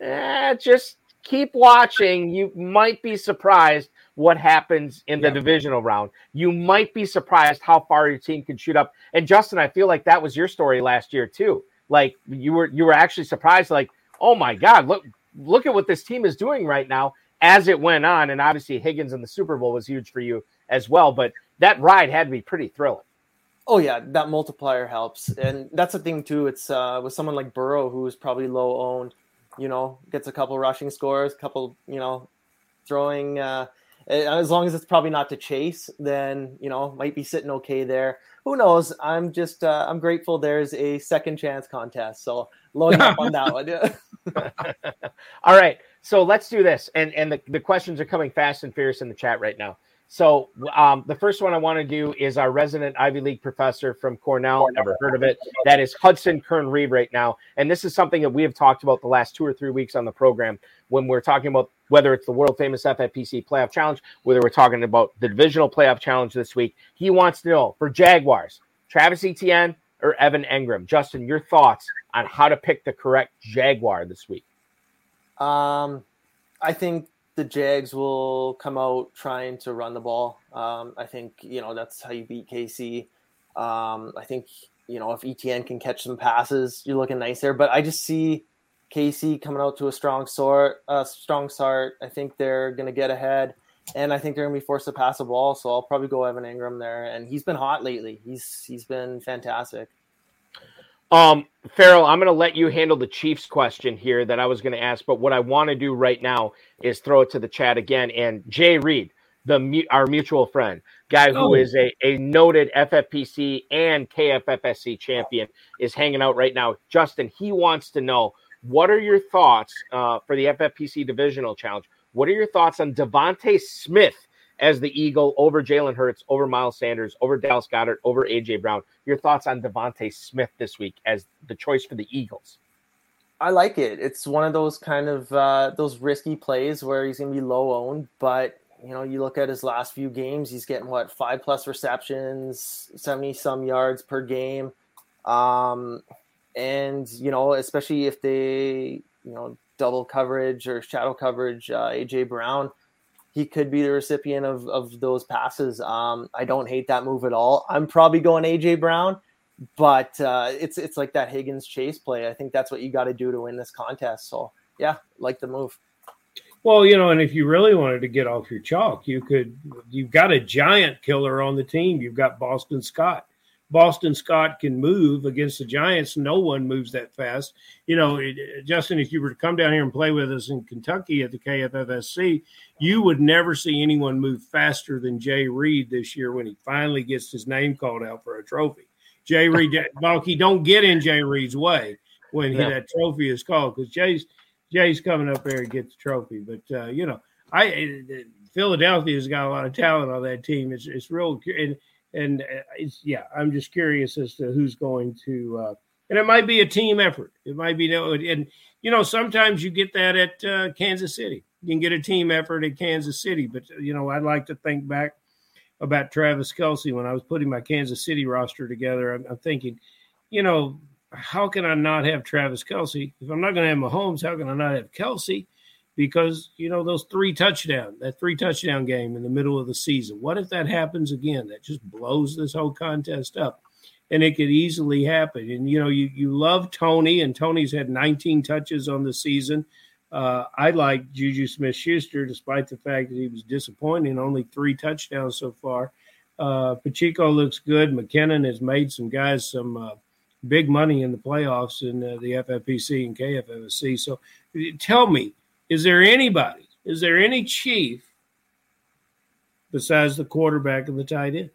eh, just keep watching. You might be surprised what happens in the yeah. divisional round. You might be surprised how far your team can shoot up. And Justin, I feel like that was your story last year too. Like you were, you were actually surprised, like, oh my God, look, look at what this team is doing right now as it went on. And obviously Higgins in the Super Bowl was huge for you as well, but that ride had to be pretty thrilling. Oh yeah, that multiplier helps, and that's the thing too. It's uh, with someone like Burrow, who's probably low owned, you know, gets a couple rushing scores, couple, you know, throwing. Uh, as long as it's probably not to Chase, then you know, might be sitting okay there. Who knows? I'm just uh, I'm grateful there's a second chance contest, so loading up on that one. All right, so let's do this, and and the, the questions are coming fast and fierce in the chat right now. So um, the first one I want to do is our resident Ivy League professor from Cornell. Never heard of it. That is Hudson Kern-Reed right now. And this is something that we have talked about the last two or three weeks on the program when we're talking about whether it's the world-famous F F P C Playoff Challenge, whether we're talking about the Divisional Playoff Challenge this week. He wants to know, for Jaguars, Travis Etienne or Evan Engram? Justin, your thoughts on how to pick the correct Jaguar this week? Um, I think the Jags will come out trying to run the ball. Um, I think, you know, that's how you beat K C. Um, I think, you know, if E T N can catch some passes, you're looking nice there. But I just see K C coming out to a strong sort, uh, strong start. I think they're going to get ahead, and I think they're going to be forced to pass the ball. So I'll probably go Evan Engram there. And he's been hot lately. He's He's been fantastic. Um, Ferrell, I'm going to let you handle the Chiefs question here that I was going to ask, but what I want to do right now is throw it to the chat again. And Jay Reed, the our mutual friend, guy who oh. is a, a noted F F P C and K F F S C champion, is hanging out right now. Justin, he wants to know, what are your thoughts uh, for the F F P C Divisional Challenge? What are your thoughts on Devontae Smith as the Eagle over Jalen Hurts, over Miles Sanders, over Dallas Goedert, over A J Brown? Your thoughts on Devontae Smith this week as the choice for the Eagles? I like it. It's one of those kind of uh, those risky plays where he's going to be low owned, but you know, you look at his last few games, he's getting what, five plus receptions, seventy some yards per game. Um, and you know, especially if they, you know, double coverage or shadow coverage, uh, A J Brown, he could be the recipient of, of those passes. Um, I don't hate that move at all. I'm probably going A J Brown, but uh, it's it's like that Higgins Chase play. I think that's what you got to do to win this contest. So, yeah, like the move. Well, you know, and if you really wanted to get off your chalk, you could. You've got a giant killer on the team. You've got Boston Scott. Boston Scott can move against the Giants. No one moves that fast. You know, Justin, if you were to come down here and play with us in Kentucky at the K F F S C, you would never see anyone move faster than Jay Reed this year when he finally gets his name called out for a trophy. Jay Reed, Balky, don't get in Jay Reed's way when he, yeah. that trophy is called, because Jay's Jay's coming up there to get the trophy. But uh, you know, I Philadelphia's got a lot of talent on that team. It's it's real. And, And, it's, yeah, I'm just curious as to who's going to uh, – and it might be a team effort. It might be – and, you know, sometimes you get that at uh, Kansas City. You can get a team effort at Kansas City. But, you know, I'd like to think back about Travis Kelce when I was putting my Kansas City roster together. I'm, I'm thinking, you know, how can I not have Travis Kelce? If I'm not going to have Mahomes, how can I not have Kelce? Because, you know, those three touchdown, that three touchdown game in the middle of the season, what if that happens again? That just blows this whole contest up, and it could easily happen. And, you know, you, you love Tony, and Tony's had nineteen touches on the season. Uh, I like Juju Smith-Schuster, despite the fact that he was disappointing, only three touchdowns so far. Uh, Pacheco looks good. McKinnon has made some guys some uh, – big money in the playoffs in uh, the F F P C and K F F S C. So tell me, is there anybody, is there any Chief besides the quarterback and the tight end?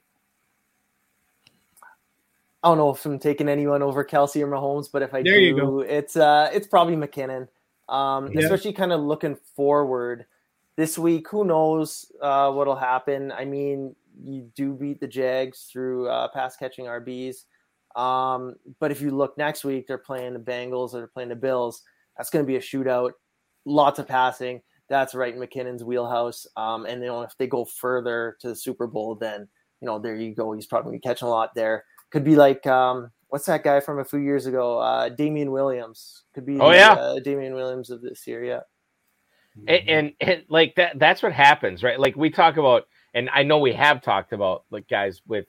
I don't know if I'm taking anyone over Kelce or Mahomes, but if I there do, you go. it's uh, it's probably McKinnon, um, yeah. especially kind of looking forward this week. Who knows uh, what will happen? I mean, you do beat the Jags through uh, pass-catching R Bs. Um, but if you look next week, they're playing the Bengals or they're playing the Bills. That's going to be a shootout. Lots of passing. That's right in McKinnon's wheelhouse. Um, and then if they go further to the Super Bowl, then, you know, there you go. He's probably catching a lot there. Could be like, um, what's that guy from a few years ago? Uh, Damian Williams. Could be oh, yeah. uh, Damian Williams of this year, yeah. And, and, and like that, that's what happens, right? Like we talk about, and I know we have talked about like guys with,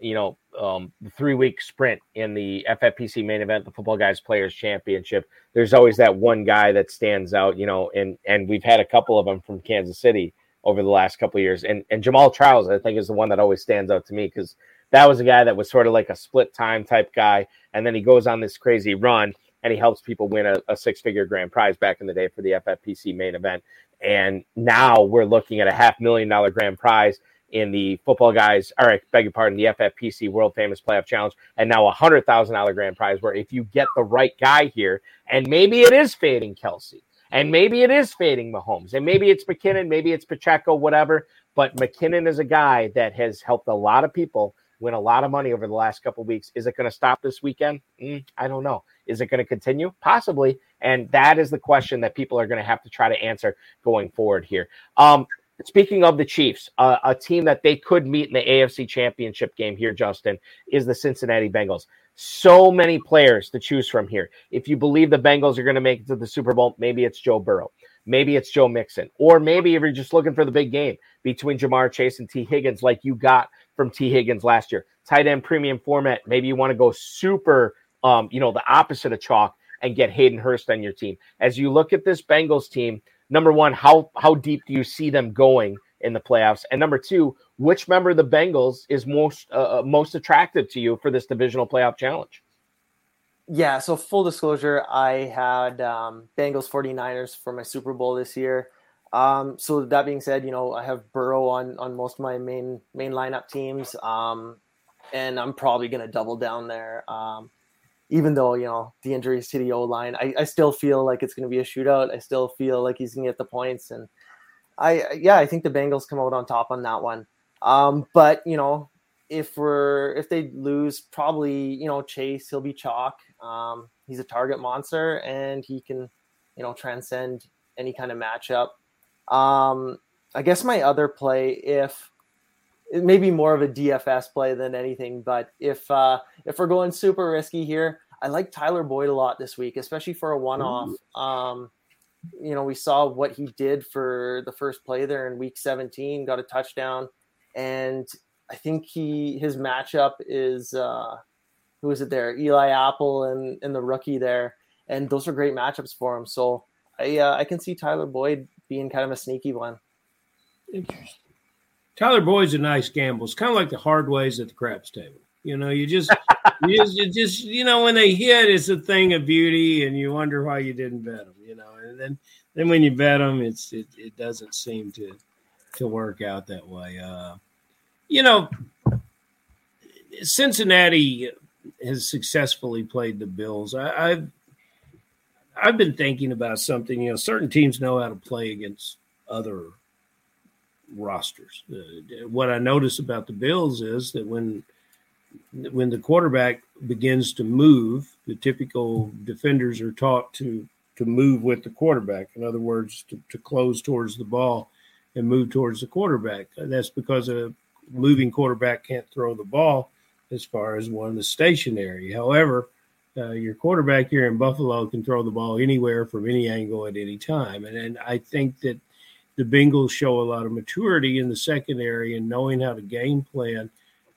you know, um, the three week sprint in the F F P C main event, the Football Guys Players Championship. There's always that one guy that stands out, you know, and, and we've had a couple of them from Kansas City over the last couple of years. And, and Jamal Charles, I think, is the one that always stands out to me because that was a guy that was sort of like a split time type guy. And then he goes on this crazy run. And he helps people win a, a six-figure grand prize back in the day for the F F P C main event. And now we're looking at a half million dollar grand prize in the Football Guys, all right, beg your pardon, the F F P C World Famous Playoff Challenge, and now a one hundred thousand dollars grand prize where if you get the right guy here, and maybe it is fading Kelsey, and maybe it is fading Mahomes, and maybe it's McKinnon, maybe it's Pacheco, whatever, but McKinnon is a guy that has helped a lot of people win a lot of money over the last couple of weeks. Is it going to stop this weekend? Mm, I don't know. Is it going to continue? Possibly. And that is the question that people are going to have to try to answer going forward here. Um, speaking of the Chiefs, uh, a team that they could meet in the A F C Championship game here, Justin, is the Cincinnati Bengals. So many players to choose from here. If you believe the Bengals are going to make it to the Super Bowl, maybe it's Joe Burrow. Maybe it's Joe Mixon. Or maybe if you're just looking for the big game between Ja'Marr Chase and Tee Higgins like you got from Tee Higgins last year. Tight end premium format. Maybe you want to go super, um, you know, the opposite of chalk and get Hayden Hurst on your team. As you look at this Bengals team, number one, how how deep do you see them going in the playoffs? And number two, which member of the Bengals is most uh, most attractive to you for this divisional playoff challenge? Yeah, so full disclosure, I had um, Bengals forty-niners for my Super Bowl this year. Um, so that being said, you know, I have Burrow on, on most of my main main lineup teams, um, and I'm probably going to double down there. Um, even though, you know, the injuries to the O-line, I, I still feel like it's going to be a shootout. I still feel like he's going to get the points. And, I yeah, I think the Bengals come out on top on that one. Um, but, you know, if we're if they lose, probably, you know, Chase, he'll be chalk. Um, he's a target monster, and he can, you know, transcend any kind of matchup. Um, I guess my other play, if it may be more of a D F S play than anything, but if uh, if we're going super risky here, I like Tyler Boyd a lot this week, especially for a one-off. Um, you know, we saw what he did for the first play there in Week seventeen, got a touchdown, and I think he his matchup is uh, who is it there? Eli Apple and and the rookie there, and those are great matchups for him. So I uh, I can see Tyler Boyd being kind of a sneaky one. Interesting. Tyler Boyd's a nice gamble. It's kind of like the hard ways at the craps table. You know, you just, you just, you just, you know, when they hit, it's a thing of beauty, and you wonder why you didn't bet them. You know, and then, then when you bet them, it's it, it doesn't seem to to work out that way. Uh, you know, Cincinnati has successfully played the Bills. I, I've I've been thinking about something. You know, certain teams know how to play against other rosters. Uh, what I notice about the Bills is that when when the quarterback begins to move, the typical defenders are taught to to move with the quarterback. In other words, to, to close towards the ball and move towards the quarterback. That's because a moving quarterback can't throw the ball as far as one is stationary. However, Uh, your quarterback here in Buffalo can throw the ball anywhere from any angle at any time. And, and I think that the Bengals show a lot of maturity in the secondary and knowing how to game plan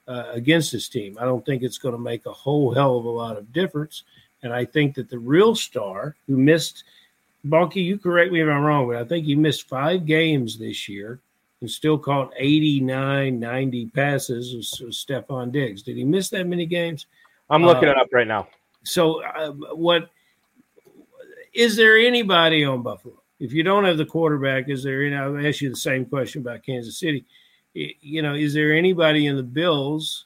uh, against this team. I don't think it's going to make a whole hell of a lot of difference. And I think that the real star who missed – Balky, you correct me if I'm wrong, but I think he missed five games this year and still caught eighty-nine, ninety passes was, was Stephon Diggs. Did he miss that many games? I'm looking uh, it up right now. So uh, what is there anybody on Buffalo? If you don't have the quarterback, is there any, I'll ask you the same question about Kansas City. You know, is there anybody in the Bills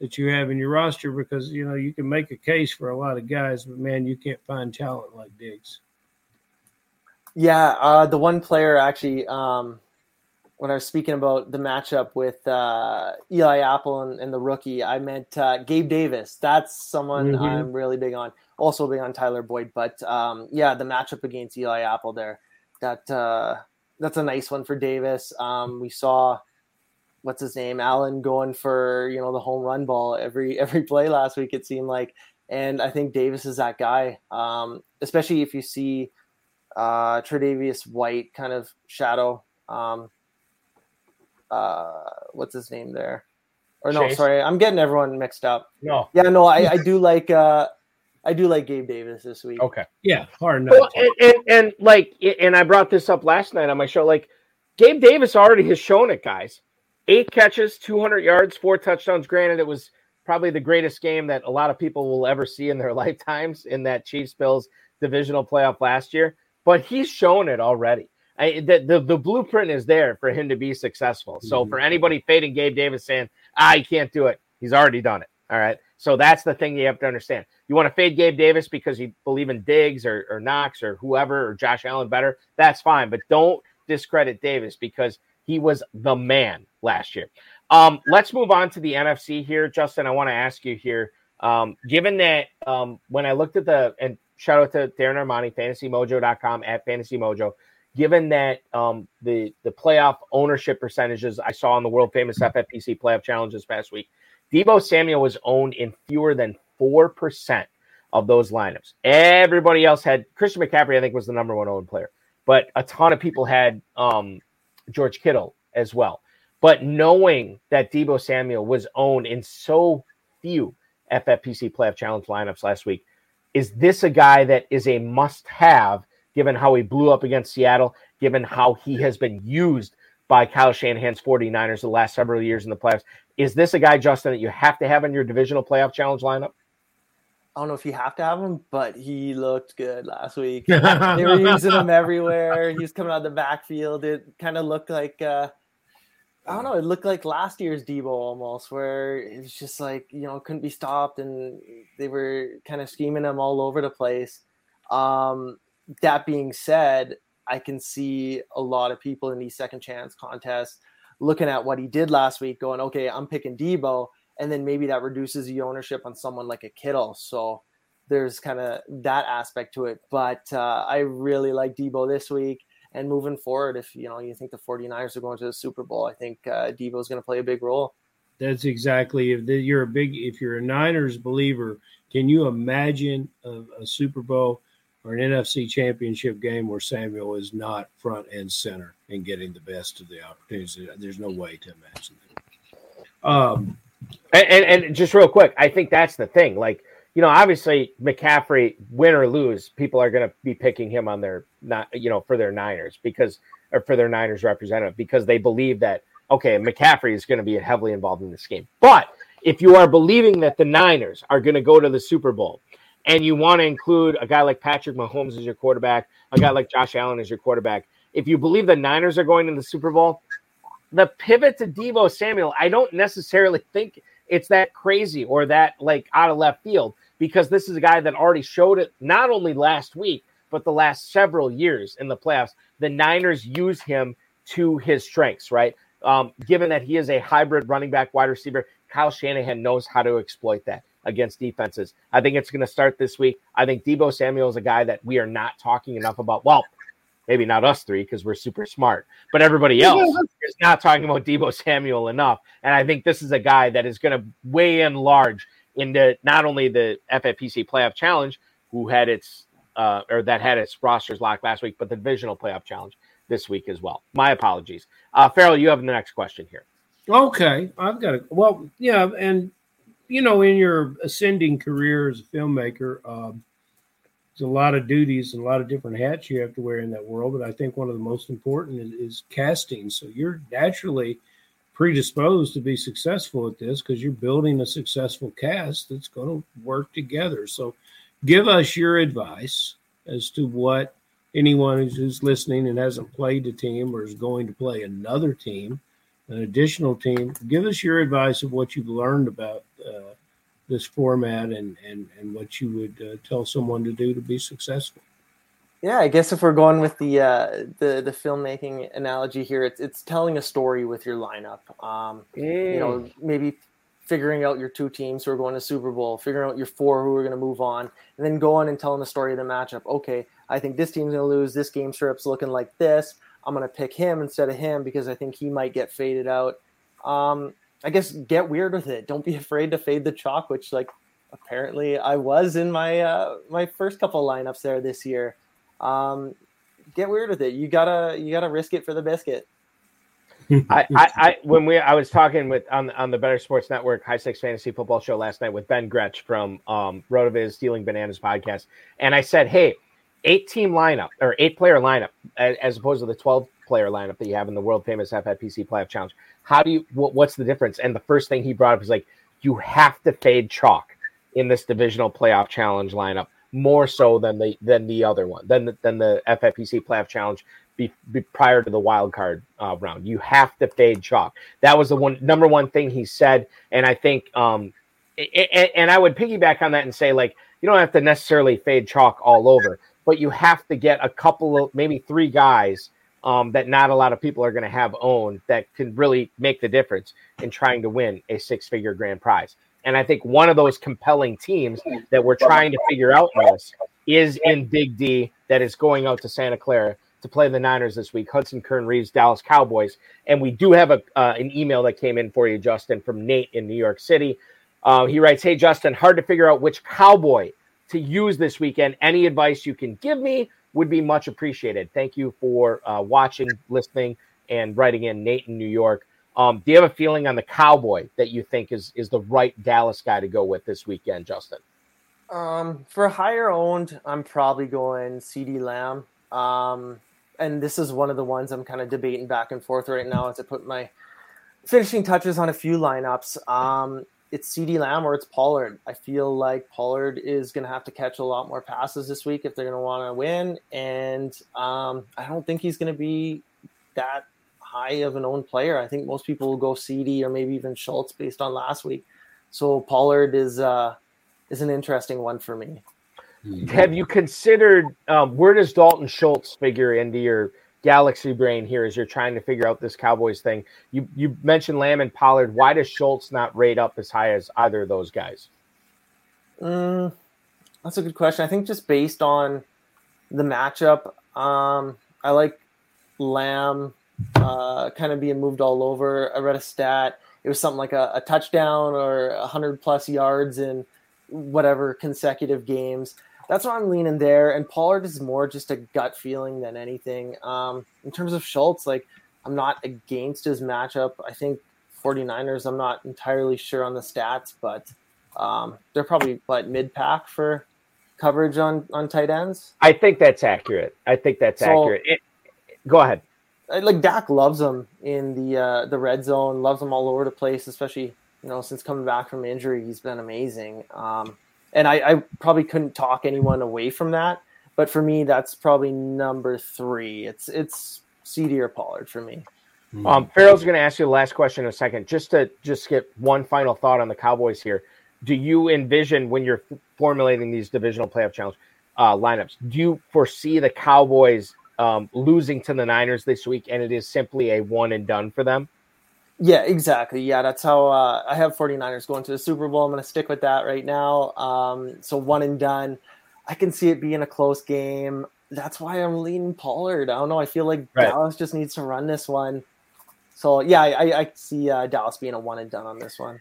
that you have in your roster? Because, you know, you can make a case for a lot of guys, but, man, you can't find talent like Diggs. Yeah, uh, the one player actually um, when I was speaking about the matchup with uh, Eli Apple and, and the rookie, I meant uh, Gabe Davis. That's someone mm-hmm. I'm really big on. Also big on Tyler Boyd. But, um, yeah, the matchup against Eli Apple there, that uh, that's a nice one for Davis. Um, we saw – what's his name? Allen going for, you know, the home run ball every every play last week, it seemed like. And I think Davis is that guy, um, especially if you see uh, Tre'Davious White kind of shadow um, – Uh, what's his name there? Or no, Chase. sorry, I'm getting everyone mixed up. No, yeah, no, I, I do like uh, I do like Gabe Davis this week. Okay, yeah, hard enough. Well, and, and and like, and I brought this up last night on my show. Like, Gabe Davis already has shown it, guys. Eight catches, two hundred yards, four touchdowns. Granted, it was probably the greatest game that a lot of people will ever see in their lifetimes in that Chiefs Bills divisional playoff last year. But he's shown it already. I, the, the the blueprint is there for him to be successful. So for anybody fading Gabe Davis saying, ah, he can't do it, he's already done it. All right. So that's the thing you have to understand. You want to fade Gabe Davis because you believe in Diggs or, or Knox or whoever or Josh Allen better. That's fine. But don't discredit Davis because he was the man last year. Um, let's move on to the N F C here. Justin, I want to ask you here, um, given that um, when I looked at the – and shout out to Darren Armani, fantasy mojo dot com, at fantasy mojo. Given that um, the, the playoff ownership percentages I saw in the world-famous F F P C Playoff Challenge this past week, Deebo Samuel was owned in fewer than four percent of those lineups. Everybody else had – Christian McCaffrey, I think, was the number one owned player. But a ton of people had um, George Kittle as well. But knowing that Deebo Samuel was owned in so few F F P C Playoff Challenge lineups last week, is this a guy that is a must-have given how he blew up against Seattle, given how he has been used by Kyle Shanahan's 49ers the last several years in the playoffs? Is this a guy, Justin, that you have to have in your divisional playoff challenge lineup? I don't know if you have to have him, but he looked good last week. They were using him everywhere. He was coming out of the backfield. It kind of looked like, uh, I don't know, it looked like last year's Deebo almost, where it was just like, you know, couldn't be stopped, and they were kind of scheming him all over the place. Um, That being said, I can see a lot of people in these second chance contests looking at what he did last week going, okay, I'm picking Deebo, and then maybe that reduces the ownership on someone like a Kittle. So there's kind of that aspect to it. But uh, I really like Deebo this week. And moving forward, if you know you think the 49ers are going to the Super Bowl, I think uh, Deebo is going to play a big role. That's exactly. If you're a big, if you're a Niners believer, can you imagine a, a Super Bowl or an N F C championship game where Samuel is not front and center and getting the best of the opportunities? There's no way to imagine that. Um, and, and, and just real quick, I think that's the thing. Like, you know, obviously McCaffrey, win or lose, people are going to be picking him on their, not, you know, for their Niners because, or for their Niners representative, because they believe that, okay, McCaffrey is going to be heavily involved in this game. But if you are believing that the Niners are going to go to the Super Bowl, and you want to include a guy like Patrick Mahomes as your quarterback, a guy like Josh Allen as your quarterback, if you believe the Niners are going to the Super Bowl, the pivot to Deebo Samuel, I don't necessarily think it's that crazy or that like out of left field, because this is a guy that already showed it not only last week, but the last several years in the playoffs. The Niners use him to his strengths, right? Um, given that he is a hybrid running back wide receiver, Kyle Shanahan knows how to exploit that against defenses. I think it's going to start this week. I think Deebo Samuel is a guy that we are not talking enough about. Well, maybe not us three because we're super smart, but everybody else is not talking about Deebo Samuel enough. And I think this is a guy that is going to weigh in large into not only the F F P C Playoff Challenge, who had its uh, or that had its rosters locked last week, but the Divisional Playoff Challenge this week as well. My apologies. Uh, Ferrell, you have the next question here. Okay. I've got a, well, yeah. And, you know, in your ascending career as a filmmaker, um, there's a lot of duties and a lot of different hats you have to wear in that world. But I think one of the most important is, is casting. So you're naturally predisposed to be successful at this because you're building a successful cast that's going to work together. So give us your advice as to what anyone who's, who's listening and hasn't played a team or is going to play another team, an additional team, give us your advice of what you've learned about uh, this format and, and, and what you would uh, tell someone to do to be successful. Yeah, I guess if we're going with the uh, the the filmmaking analogy here, it's it's telling a story with your lineup. Um, mm. You know, maybe figuring out your two teams who are going to Super Bowl, figuring out your four who are going to move on, and then going and telling the story of the matchup. Okay, I think this team's going to lose. This game strip's looking like this. I'm going to pick him instead of him because I think he might get faded out. Um, I guess get weird with it. Don't be afraid to fade the chalk, which like apparently I was in my uh, my first couple lineups there this year. Um, get weird with it. You gotta, you gotta risk it for the biscuit. I, I, I, when we, I was talking with, on, on the Better Sports Network High Stakes Fantasy Football Show last night with Ben Gretch from, um, Rotoviz Stealing Bananas podcast. And I said, hey, eight team lineup or eight player lineup, as, as opposed to the twelve player lineup that you have in the world famous F F P C Playoff Challenge. How do you, what, what's the difference? And the first thing he brought up is like, you have to fade chalk in this divisional playoff challenge lineup. More so than the than the other one, than the, than the F F P C Playoff Challenge be, be prior to the wild card uh, round. You have to fade chalk. That was the one number one thing he said, and I think, um, it, it, and I would piggyback on that and say, like, you don't have to necessarily fade chalk all over, but you have to get a couple of maybe three guys um, that not a lot of people are going to have owned that can really make the difference in trying to win a six-figure grand prize. And I think one of those compelling teams that we're trying to figure out in this is in Big D, that is going out to Santa Clara to play the Niners this week, Hudson Kern-Reed's Dallas Cowboys. And we do have a uh, an email that came in for you, Justin, from Nate in New York City. Uh, he writes, hey, Justin, hard to figure out which Cowboy to use this weekend. Any advice you can give me would be much appreciated. Thank you for uh, watching, listening, and writing in, Nate in New York. Um, do you have a feeling on the Cowboy that you think is is the right Dallas guy to go with this weekend, Justin? Um, for higher owned, I'm probably going CeeDee Lamb. Um, and this is one of the ones I'm kind of debating back and forth right now as I put my finishing touches on a few lineups. Um, it's CeeDee Lamb or it's Pollard. I feel like Pollard is going to have to catch a lot more passes this week if they're going to want to win. And um, I don't think he's going to be that high of an owned player. I think most people will go C D or maybe even Schultz based on last week. So Pollard is uh, is an interesting one for me. Have you considered um, where does Dalton Schultz figure into your galaxy brain here as you're trying to figure out this Cowboys thing? You you mentioned Lamb and Pollard. Why does Schultz not rate up as high as either of those guys? Mm, that's a good question. I think just based on the matchup, um, I like Lamb. Uh, kind of being moved all over. I read a stat. It was something like a, a touchdown or one hundred plus yards in whatever consecutive games. That's why I'm leaning there. And Pollard is more just a gut feeling than anything. Um, in terms of Schultz, like I'm not against his matchup. I think 49ers, I'm not entirely sure on the stats, but um, they're probably like mid-pack for coverage on, on tight ends. I think that's accurate. I think that's so, accurate. It, go ahead. Like Dak loves him in the uh, the red zone, loves him all over the place, especially, you know, since coming back from injury, he's been amazing. Um, and I, I probably couldn't talk anyone away from that. But for me, that's probably number three. It's it's C D or Pollard for me. Um, Farrell's going to ask you the last question in a second. Just to just get one final thought on the Cowboys here. Do you envision when you're formulating these divisional playoff challenge uh, lineups, do you foresee the Cowboys Um, losing to the Niners this week, and it is simply a one and done for them? Yeah, exactly. Yeah, that's how uh, I have 49ers going to the Super Bowl. I'm going to stick with that right now. Um, so one and done. I can see it being a close game. That's why I'm leaning Pollard. I don't know. I feel like right. Dallas just needs to run this one. So, yeah, I, I see uh, Dallas being a one and done on this one.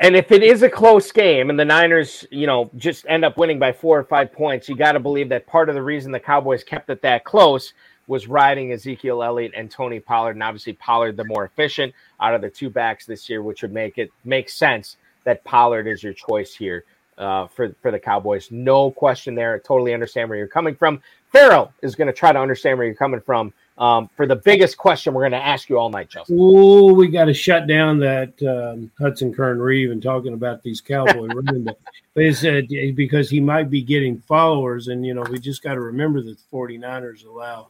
And if it is a close game and the Niners, you know, just end up winning by four or five points, you got to believe that part of the reason the Cowboys kept it that close was riding Ezekiel Elliott and Tony Pollard. And obviously Pollard, the more efficient out of the two backs this year, which would make it make sense that Pollard is your choice here uh, for, for the Cowboys. No question there. I totally understand where you're coming from. Ferrell is going to try to understand where you're coming from. Um, for the biggest question we're going to ask you all night, Justin. Ooh, we got to shut down that um, Hudson Kern-Reed and talking about these Cowboy women. But it's, uh, because he might be getting followers, and, you know, we just got to remember that the 49ers allow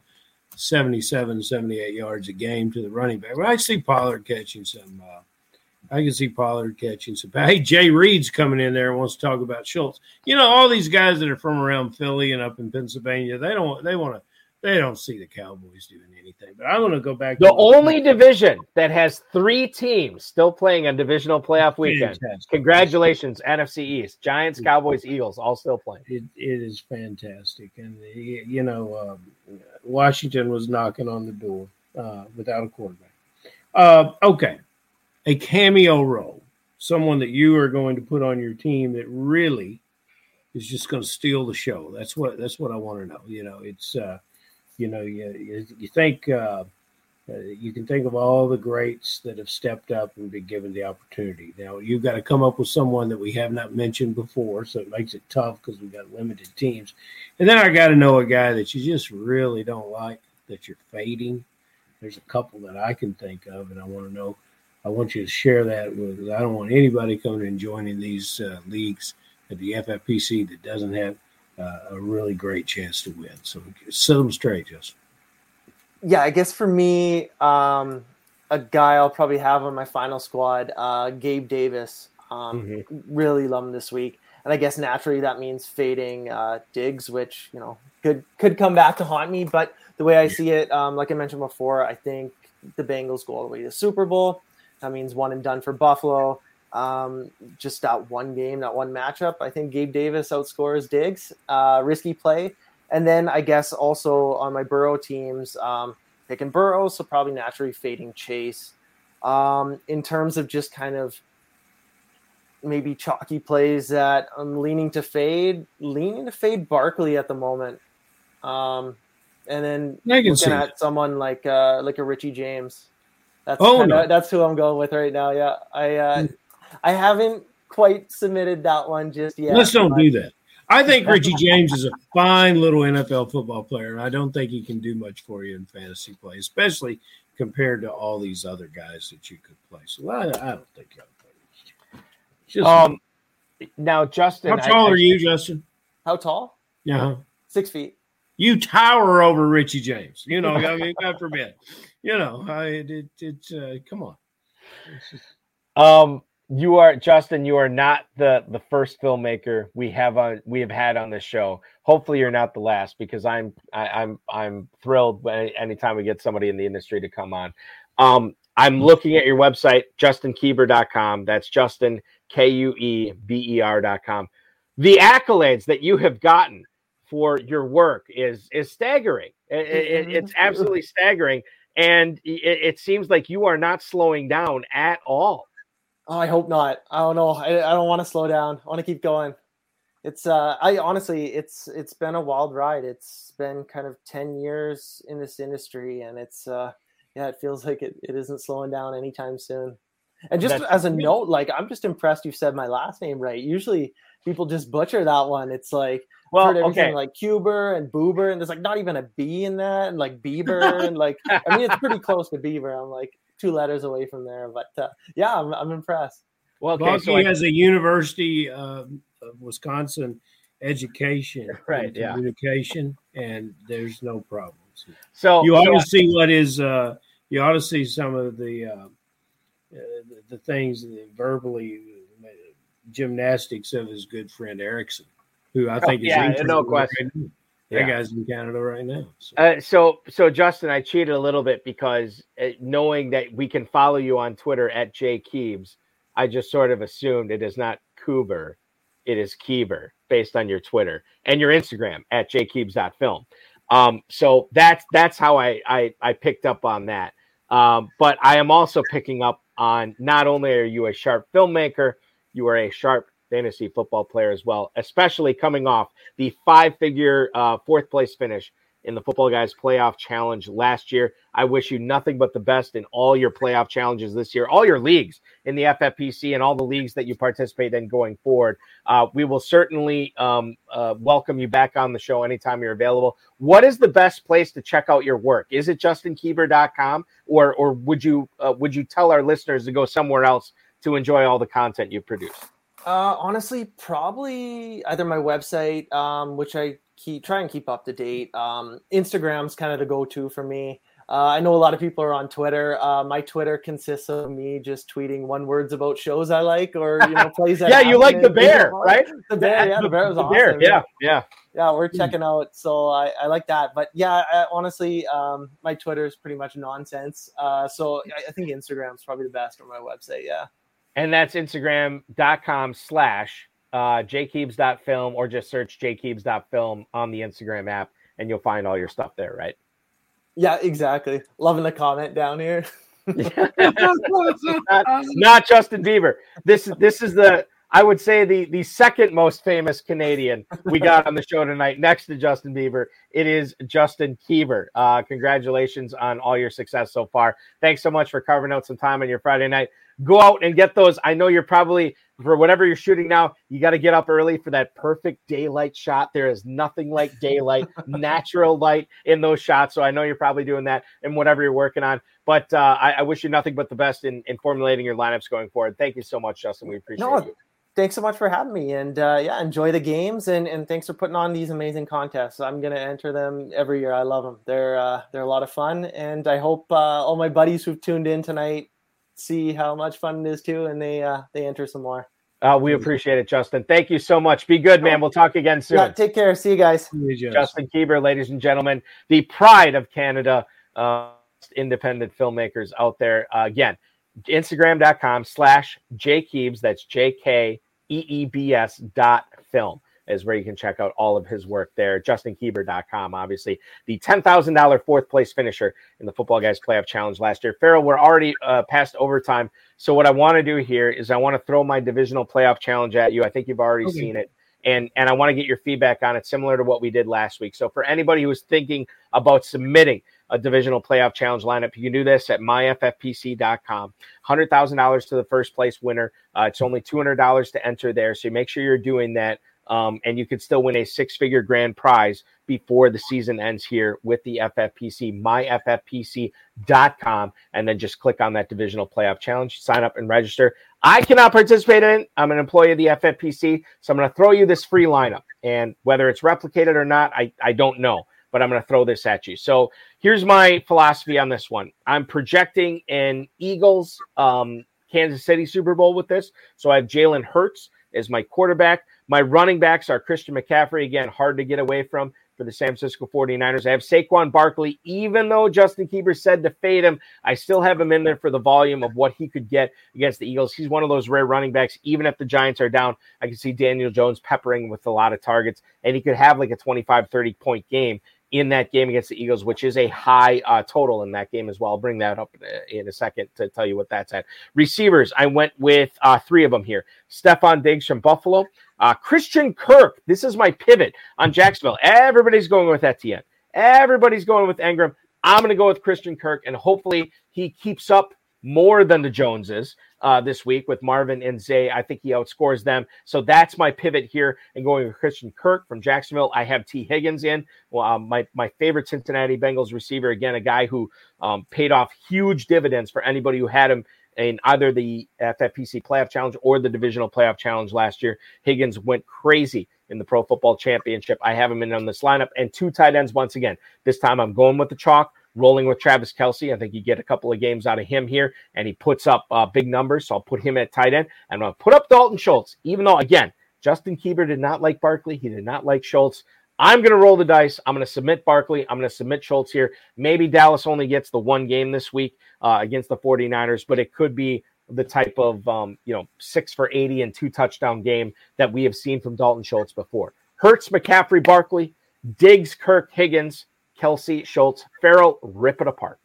seventy-seven, seventy-eight yards a game to the running back. Well, I see Pollard catching some uh, I can see Pollard catching some. Hey, Jay Reed's coming in there and wants to talk about Schultz. You know, all these guys that are from around Philly and up in Pennsylvania, they don't they want to they don't see the Cowboys doing anything. But I want to go back. The to only the- division that has three teams still playing on divisional playoff weekend. Fantastic. Congratulations, N F C East, Giants, Cowboys, Eagles, all still playing. It, it is fantastic, and you know, um, Washington was knocking on the door uh, without a quarterback. Uh, okay, a cameo role, someone that you are going to put on your team that really is just going to steal the show. That's what that's what I want to know. You know, it's uh, you know you you think uh, you can think of all the greats that have stepped up and been given the opportunity. Now you've got to come up with someone that we have not mentioned before, so it makes it tough because we've got limited teams. And then I got to know a guy that you just really don't like, that you're fading. There's a couple that I can think of, and I want to know. I want you to share that with. I don't want anybody coming and joining these uh, leagues at the F F P C that doesn't have uh, a really great chance to win. So set them straight, Justin. Yeah, I guess for me, um, a guy I'll probably have on my final squad, uh, Gabe Davis. Um, mm-hmm. Really love him this week, and I guess naturally that means fading uh, Diggs, which you know could could come back to haunt me, but. The way I see it, um, like I mentioned before, I think the Bengals go all the way to the Super Bowl. That means one and done for Buffalo. Um, just that one game, that one matchup. I think Gabe Davis outscores Diggs. Uh, risky play. And then I guess also on my Burrow teams, um, picking Burrow, so probably naturally fading Chase. Um, in terms of just kind of maybe chalky plays that I'm leaning to fade, leaning to fade Barkley at the moment. Um And then looking at someone like uh, like a Richie James, that's oh, kinda, no. that's who I'm going with right now. Yeah, I uh, I haven't quite submitted that one just yet. Let's don't but. do that. I think Richie James is a fine little N F L football player, and I don't think he can do much for you in fantasy play, especially compared to all these other guys that you could play. So I, I don't think you'll play. Um, now Justin, how tall I, are I, you, Justin? How tall? Yeah, uh-huh. Six feet. You tower over Richie James, you know. I mean, God forbid, you know. I it it uh, come on. Um, you are Justin. You are not the the first filmmaker we have on we have had on this show. Hopefully, you're not the last because I'm I, I'm I'm thrilled anytime we get somebody in the industry to come on. Um, I'm looking at your website, justin kueber dot com. That's Justin K U E B E R dot com. The accolades that you have gotten for your work is is staggering. It, it, it's absolutely staggering, and it, it seems like you are not slowing down at all. Oh, I hope not. I don't know. I, I don't want to slow down. I want to keep going. It's uh, I honestly, it's it's been a wild ride. It's been kind of ten years in this industry, and it's uh, yeah, it feels like it, it isn't slowing down anytime soon. And just That's as a great. note, like I'm just impressed you said my last name right. Usually people just butcher that one. It's like. Well, heard everything okay. Like Cuber and Boober, and there's like not even a B in that, and like Bieber, and like I mean it's pretty close to Bieber. I'm like two letters away from there, but uh, yeah, I'm I'm impressed. Well, okay, Balky so I- has a University uh, of Wisconsin education, right? And yeah, communication, and there's no problems. So you ought so to I- see what is uh, you ought to see some of the uh, uh, the, the things that verbally uh, gymnastics of his good friend Erickson. Who I think oh, is yeah, no question. Right that yeah. guy's in Canada right now. So. Uh, so, so Justin, I cheated a little bit because uh, knowing that we can follow you on Twitter at jkeebs, I just sort of assumed it is not Kuber, it is Keeber based on your Twitter and your Instagram at jkeebs dot film. Um, so that's that's how I, I I picked up on that. Um, but I am also picking up on not only are you a sharp filmmaker, you are a sharp fantasy football player as well, especially coming off the five-figure uh, fourth-place finish in the Football Guys Playoff Challenge last year. I wish you nothing but the best in all your playoff challenges this year, all your leagues in the F F P C and all the leagues that you participate in going forward. Uh, we will certainly um, uh, welcome you back on the show anytime you're available. What is the best place to check out your work? Is it justin kueber dot com, or or would you uh, would you tell our listeners to go somewhere else to enjoy all the content you produce? Uh, honestly, probably either my website, um, which I keep, try and keep up to date. Um, Instagram's kind of the go-to for me. Uh, I know a lot of people are on Twitter. Uh, my Twitter consists of me just tweeting one words about shows I like or, you know, plays. yeah, you like the bear, right? The bear, yeah, the bear was the awesome. Bear, yeah, yeah. Yeah, we're checking out. So I, I like that. But, yeah, I, honestly, um, my Twitter is pretty much nonsense. Uh, so I, I think Instagram is probably the best on my website, yeah. And that's Instagram.com slash jkeebs.film or just search jkeebs.film on the Instagram app, and you'll find all your stuff there, right? Yeah, exactly. Loving the comment down here. not, not Justin Bieber. This is this is the I would say the the second most famous Canadian we got on the show tonight, next to Justin Bieber. It is Justin Kieber. Uh, congratulations on all your success so far. Thanks so much for carving out some time on your Friday night. Go out and get those. I know you're probably, for whatever you're shooting now, you got to get up early for that perfect daylight shot. There is nothing like daylight, natural light in those shots. So I know you're probably doing that and whatever you're working on. But uh, I, I wish you nothing but the best in, in formulating your lineups going forward. Thank you so much, Justin. We appreciate no, you. Thanks so much for having me. And uh, yeah, enjoy the games. And, and thanks for putting on these amazing contests. I'm going to enter them every year. I love them. They're, uh, they're a lot of fun. And I hope uh, all my buddies who've tuned in tonight see how much fun it is too, and they uh they enter some more. Uh we appreciate it, Justin. Thank you so much. Be good, man. We'll talk again soon. Yeah, take care. See you guys. Justin Kieber, ladies and gentlemen, the pride of Canada, uh independent filmmakers out there. Uh, again, Instagram.com slash jkeebs. That's J K E E B S dot film is where you can check out all of his work there. Justin Kieber dot com, obviously, the ten thousand dollars fourth-place finisher in the Football Guys Playoff Challenge last year. Ferrell, we're already uh, past overtime, so what I want to do here is I want to throw my divisional playoff challenge at you. I think you've already okay. seen it, and, and I want to get your feedback on it, similar to what we did last week. So for anybody who is thinking about submitting a divisional playoff challenge lineup, you can do this at my F F P C dot com. one hundred thousand dollars to the first-place winner. Uh, it's only two hundred dollars to enter there, so make sure you're doing that. Um, and you could still win a six-figure grand prize before the season ends here with the F F P C, my F F P C dot com, and then just click on that divisional playoff challenge, sign up and register. I cannot participate in it. I'm an employee of the F F P C, so I'm going to throw you this free lineup. And whether it's replicated or not, I, I don't know, but I'm going to throw this at you. So here's my philosophy on this one. I'm projecting an Eagles, um, Kansas City Super Bowl with this. So I have Jalen Hurts as my quarterback. My running backs are Christian McCaffrey, again, hard to get away from for the San Francisco forty-niners. I have Saquon Barkley. Even though Justin Kieber said to fade him, I still have him in there for the volume of what he could get against the Eagles. He's one of those rare running backs. Even if the Giants are down, I can see Daniel Jones peppering with a lot of targets, and he could have like a twenty-five, thirty point game in that game against the Eagles, which is a high uh, total in that game as well. I'll bring that up in a second to tell you what that's at. Receivers, I went with uh, three of them here. Stephon Diggs from Buffalo. Uh, Christian Kirk, this is my pivot on Jacksonville. Everybody's going with Etienne. Everybody's going with Engram. I'm going to go with Christian Kirk, and hopefully he keeps up more than the Joneses uh, this week with Marvin and Zay. I think he outscores them. So that's my pivot here and going with Christian Kirk from Jacksonville. I have Tee Higgins in. Well, um, my, my favorite Cincinnati Bengals receiver, again, a guy who um, paid off huge dividends for anybody who had him in either the F F P C Playoff Challenge or the Divisional Playoff Challenge last year. Higgins went crazy in the Pro Football Championship. I have him in on this lineup. And two tight ends once again. This time I'm going with the chalk, rolling with Travis Kelce. I think you get a couple of games out of him here, and he puts up uh, big numbers, so I'll put him at tight end. And I'm going to put up Dalton Schultz, even though, again, Justin Kieber did not like Barkley. He did not like Schultz. I'm going to roll the dice. I'm going to submit Barkley. I'm going to submit Schultz here. Maybe Dallas only gets the one game this week uh, against the forty-niners, but it could be the type of, um, you know, six for eighty and two touchdown game that we have seen from Dalton Schultz before. Hurts, McCaffrey, Barkley, Diggs, Kirk, Higgins, Kelce, Schultz, Ferrell, rip it apart.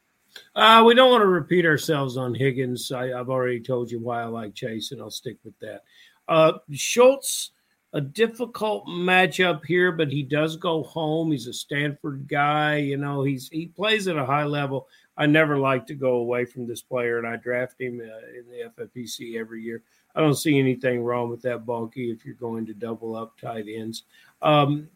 Uh, we don't want to repeat ourselves on Higgins. I, I've already told you why I like Chase, and I'll stick with that. Uh, Schultz, a difficult matchup here, but he does go home. He's a Stanford guy. You know, he's he plays at a high level. I never like to go away from this player, and I draft him uh, in the F F P C every year. I don't see anything wrong with that, Bulky, if you're going to double up tight ends. Um,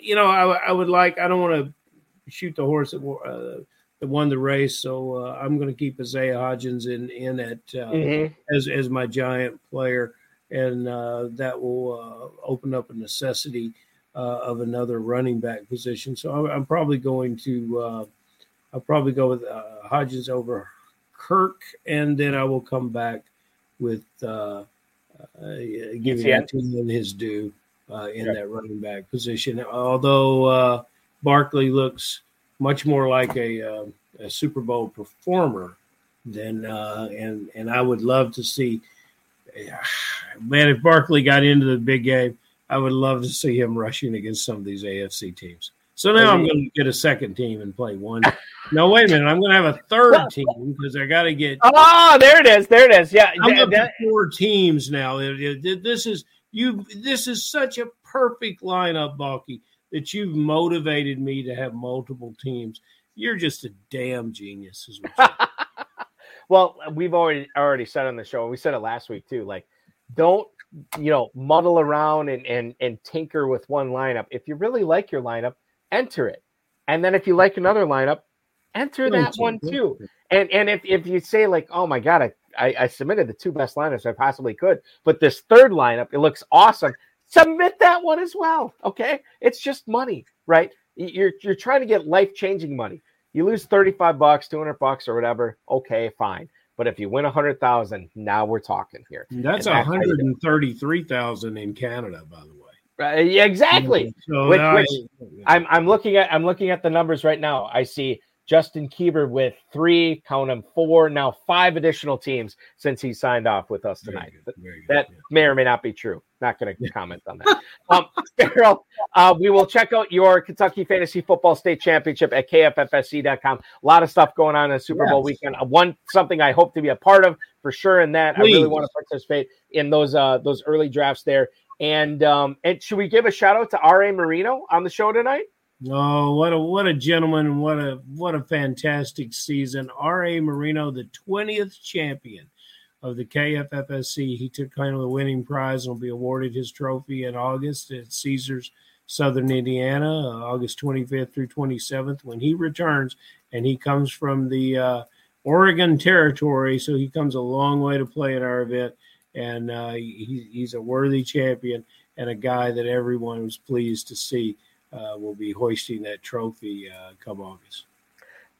you know, I, I would like – I don't want to – shoot the horse that, uh, that won the race. So uh, I'm going to keep Isaiah Hodgins in, in at uh, mm-hmm. as, as my giant player. And uh, that will uh, open up a necessity uh, of another running back position. So I'm, I'm probably going to uh, I'll probably go with uh, Hodges over Kirk, and then I will come back with uh, uh, giving him his due uh, in yeah. that running back position. Although uh, Barkley looks much more like a, uh, a Super Bowl performer than uh, and and I would love to see. Man, if Barkley got into the big game, I would love to see him rushing against some of these A F C teams. So now I'm going to get a second team and play one. No, wait a minute. I'm going to have a third team because I got to get. Oh, there it is. There it is. Yeah, I'm up to four teams now. This is you. This is such a perfect lineup, Balky, that you've motivated me to have multiple teams. You're just a damn genius, is what you're Well, we've already already said on the show, and we said it last week too, like don't, you know, muddle around and, and, and tinker with one lineup. If you really like your lineup, enter it. And then if you like another lineup, enter that one too. And and if, if you say like, oh my God, I, I, I submitted the two best lineups I possibly could, but this third lineup, it looks awesome. Submit that one as well, okay? It's just money, right? You're you're trying to get life-changing money. You lose thirty-five bucks, two hundred bucks or whatever. Okay, fine. But if you win one hundred thousand, now we're talking here. That's, that's one hundred thirty-three thousand in Canada, by the way. Right? Yeah, exactly. So which, I, which yeah. I'm I'm looking at I'm looking at the numbers right now. I see Justin Kieber with three, count them four, now five additional teams since he signed off with us tonight. Very good, very good, that yeah. may or may not be true. Not going to comment on that. um, Ferrell, uh, we will check out your Kentucky Fantasy Football State Championship at K F F S C dot com. A lot of stuff going on in Super yes. Bowl weekend. One something I hope to be a part of for sure. In that, please. I really want to participate in those uh, those early drafts there. And um, and should we give a shout out to R A Marino on the show tonight? Oh, what a what a gentleman and what a what a fantastic season. R A Marino, the twentieth champion of the K F F S C. He took home the winning prize and will be awarded his trophy in August at Caesars, Southern Indiana, uh, August twenty-fifth through twenty-seventh, when he returns. And he comes from the uh, Oregon territory, so he comes a long way to play at our event. And uh, he, he's a worthy champion and a guy that everyone was pleased to see. Uh, will be hoisting that trophy uh, come August.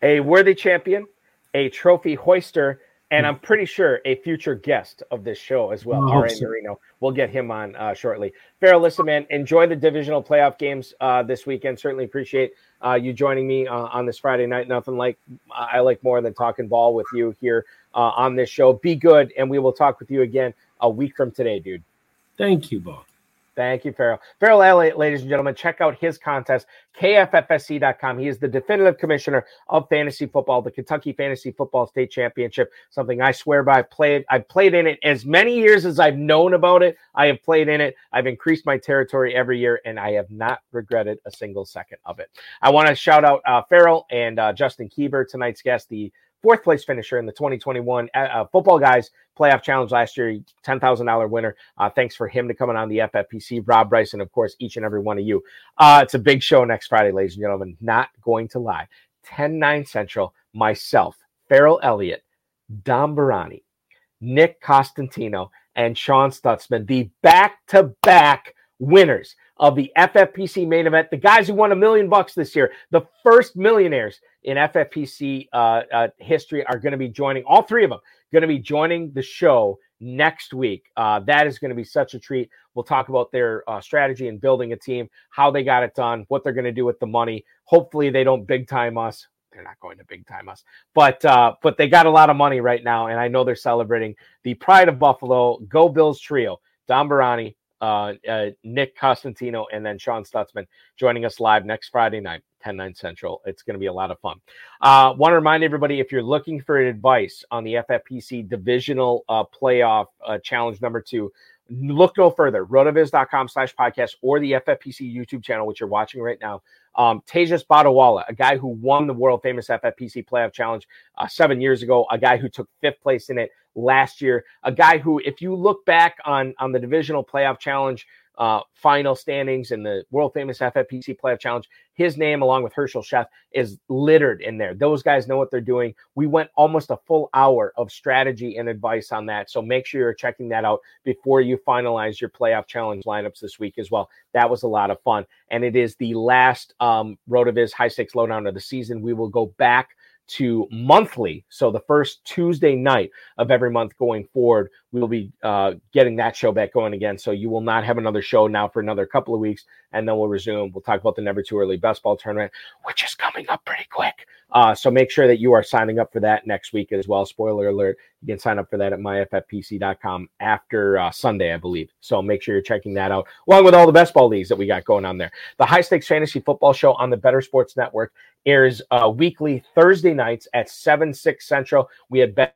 A worthy champion, a trophy hoister, and I'm pretty sure a future guest of this show as well. All right, so. Marino. We'll get him on uh, shortly. Farrell, listen, man, enjoy the divisional playoff games uh, this weekend. Certainly appreciate uh, you joining me uh, on this Friday night. Nothing like I like more than talking ball with you here uh, on this show. Be good, and we will talk with you again a week from today, dude. Thank you, Bob. Thank you, Ferrell. Ferrell Elliott, ladies and gentlemen, check out his contest, K F F S C dot com. He is the definitive commissioner of fantasy football, the Kentucky Fantasy Football State Championship, something I swear by. I played, I played in it as many years as I've known about it. I have played in it. I've increased my territory every year, and I have not regretted a single second of it. I want to shout out uh, Ferrell and uh, Justin Kieber, tonight's guest, the fourth place finisher in the twenty twenty-one uh, Football Guys Playoff Challenge last year, ten thousand dollars winner. Uh, thanks for him to coming on the F F P C. Rob Bryson, of course, each and every one of you. Uh, it's a big show next Friday, ladies and gentlemen. Not going to lie. ten nine Central, myself, Ferrell Elliott, Dom Barani, Nick Costantino, and Sean Stutzman, the back-to-back winners of the F F P C main event, the guys who won a million bucks this year, the first millionaires in F F P C uh, uh, history are going to be joining, all three of them, going to be joining the show next week. Uh, that is going to be such a treat. We'll talk about their uh, strategy in building a team, how they got it done, what they're going to do with the money. Hopefully they don't big time us. They're not going to big time us, but uh, but they got a lot of money right now, and I know they're celebrating the pride of Buffalo, Go Bills trio, Dom Barani, Uh, uh, Nick Costantino, and then Sean Stutzman joining us live next Friday night, ten nine Central. It's going to be a lot of fun. Uh, want to remind everybody, if you're looking for advice on the F F P C divisional uh, playoff uh, challenge number two, look no further. Rotoviz.com slash podcast or the F F P C YouTube channel, which you're watching right now. Um, Tejas Bhadawala, a guy who won the world famous F F P C playoff challenge uh, seven years ago, a guy who took fifth place in it last year, a guy who, if you look back on, on the divisional playoff challenge uh, final standings and the world famous F F P C playoff challenge, his name along with Herschel Sheff is littered in there. Those guys know what they're doing. We went almost a full hour of strategy and advice on that. So make sure you're checking that out before you finalize your playoff challenge lineups this week as well. That was a lot of fun. And it is the last um, Rotoviz High Stakes Lowdown of the season. We will go back to monthly. So the first Tuesday night of every month going forward, we will be uh, getting that show back going again. So you will not have another show now for another couple of weeks, and then we'll resume. We'll talk about the Never Too Early Best Ball Tournament, which is coming up pretty quick. Uh, so make sure that you are signing up for that next week as well. Spoiler alert, you can sign up for that at my F F P C dot com after uh, Sunday, I believe. So make sure you're checking that out, along with all the best ball leagues that we got going on there. The High Stakes Fantasy Football Show on the Better Sports Network airs uh, weekly Thursday nights at seven, six Central. We had bet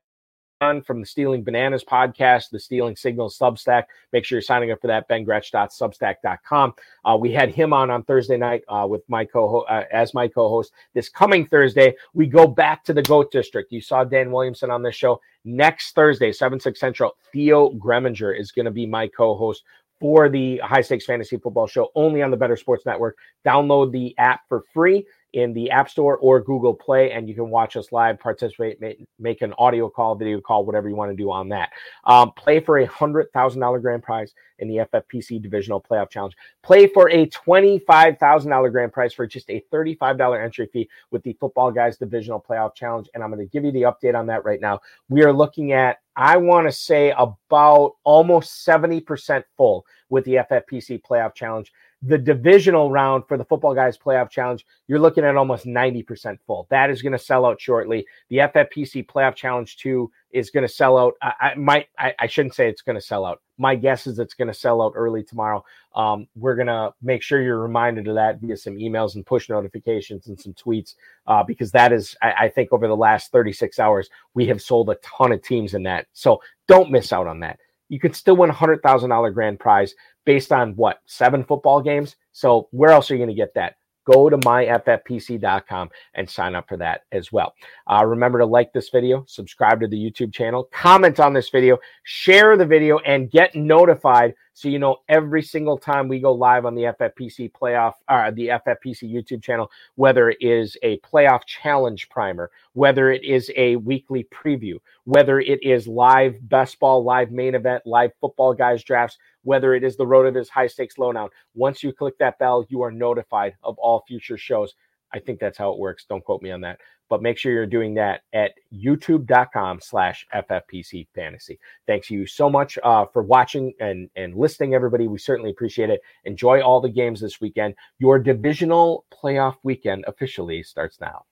on from the Stealing Bananas podcast, the Stealing Signals Substack. Make sure you're signing up for that, ben gretch dot substack dot com. Uh, we had him on on Thursday night uh, with my co uh, as my co-host. This coming Thursday, we go back to the GOAT District. You saw Dan Williamson on this show. Next Thursday, seven, six Central, Theo Greminger is going to be my co-host for the High Stakes Fantasy Football Show, only on the Better Sports Network. Download the app for free in the App Store or Google Play, and you can watch us live, participate, make, make an audio call, video call, whatever you want to do on that. Um, play for a one hundred thousand dollars grand prize in the F F P C Divisional Playoff Challenge. Play for a twenty-five thousand dollars grand prize for just a thirty-five dollars entry fee with the Football Guys Divisional Playoff Challenge, and I'm going to give you the update on that right now. We are looking at, I want to say, about almost seventy percent full with the F F P C Playoff Challenge. The divisional round for the Football Guys Playoff Challenge, you're looking at almost ninety percent full. That is going to sell out shortly. The F F P C Playoff Challenge two is going to sell out. I, I might, I, I shouldn't say it's going to sell out. My guess is it's going to sell out early tomorrow. Um, we're going to make sure you're reminded of that via some emails and push notifications and some tweets, uh, because that is, I, I think over the last thirty-six hours, we have sold a ton of teams in that. So don't miss out on that. You could still win a one hundred thousand dollars grand prize based on, what, seven football games? So where else are you going to get that? Go to my F F P C dot com and sign up for that as well. Uh, remember to like this video, subscribe to the YouTube channel, comment on this video, share the video, and get notified so you know every single time we go live on the F F P C playoff, or the F F P C YouTube channel, whether it is a playoff challenge primer, whether it is a weekly preview, whether it is live best ball, live main event, live football guys drafts, whether it is the Rotoviz High Stakes Lowdown. Once you click that bell, you are notified of all future shows. I think that's how it works. Don't quote me on that. But make sure you're doing that at youtube dot com slash F F P C fantasy. Thanks you so much uh, for watching and, and listening, everybody. We certainly appreciate it. Enjoy all the games this weekend. Your divisional playoff weekend officially starts now.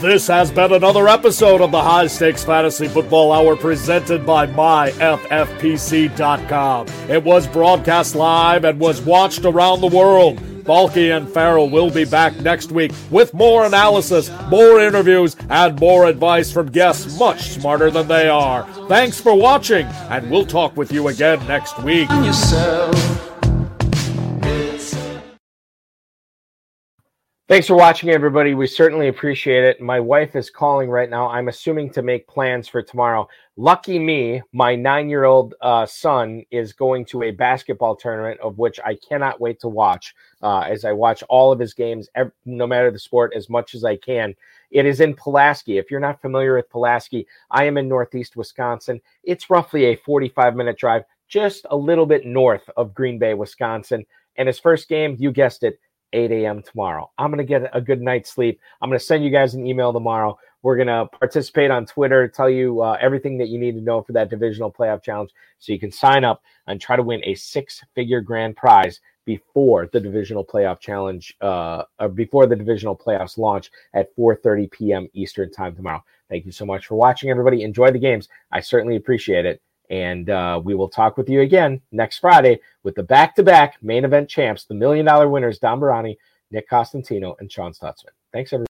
This has been another episode of the High Stakes Fantasy Football Hour presented by my F F P C dot com. It was broadcast live and was watched around the world. Balky and Ferrell will be back next week with more analysis, more interviews, and more advice from guests much smarter than they are. Thanks for watching, and we'll talk with you again next week. Thanks for watching, everybody. We certainly appreciate it. My wife is calling right now, I'm assuming, to make plans for tomorrow. Lucky me, my nine-year-old uh, son is going to a basketball tournament, of which I cannot wait to watch, uh, as I watch all of his games, every, no matter the sport, as much as I can. It is in Pulaski. If you're not familiar with Pulaski, I am in northeast Wisconsin. It's roughly a forty-five minute drive, just a little bit north of Green Bay, Wisconsin. And his first game, you guessed it, eight a.m. tomorrow. I'm going to get a good night's sleep. I'm going to send you guys an email tomorrow. We're going to participate on Twitter, tell you uh, everything that you need to know for that divisional playoff challenge so you can sign up and try to win a six-figure grand prize before the divisional playoff challenge, uh, or before the divisional playoffs launch at four thirty p.m. Eastern time tomorrow. Thank you so much for watching, everybody. Enjoy the games. I certainly appreciate it. And uh, we will talk with you again next Friday with the back-to-back main event champs, the million dollar winners, Don Barani, Nick Costantino, and Sean Stutzman. Thanks, everybody.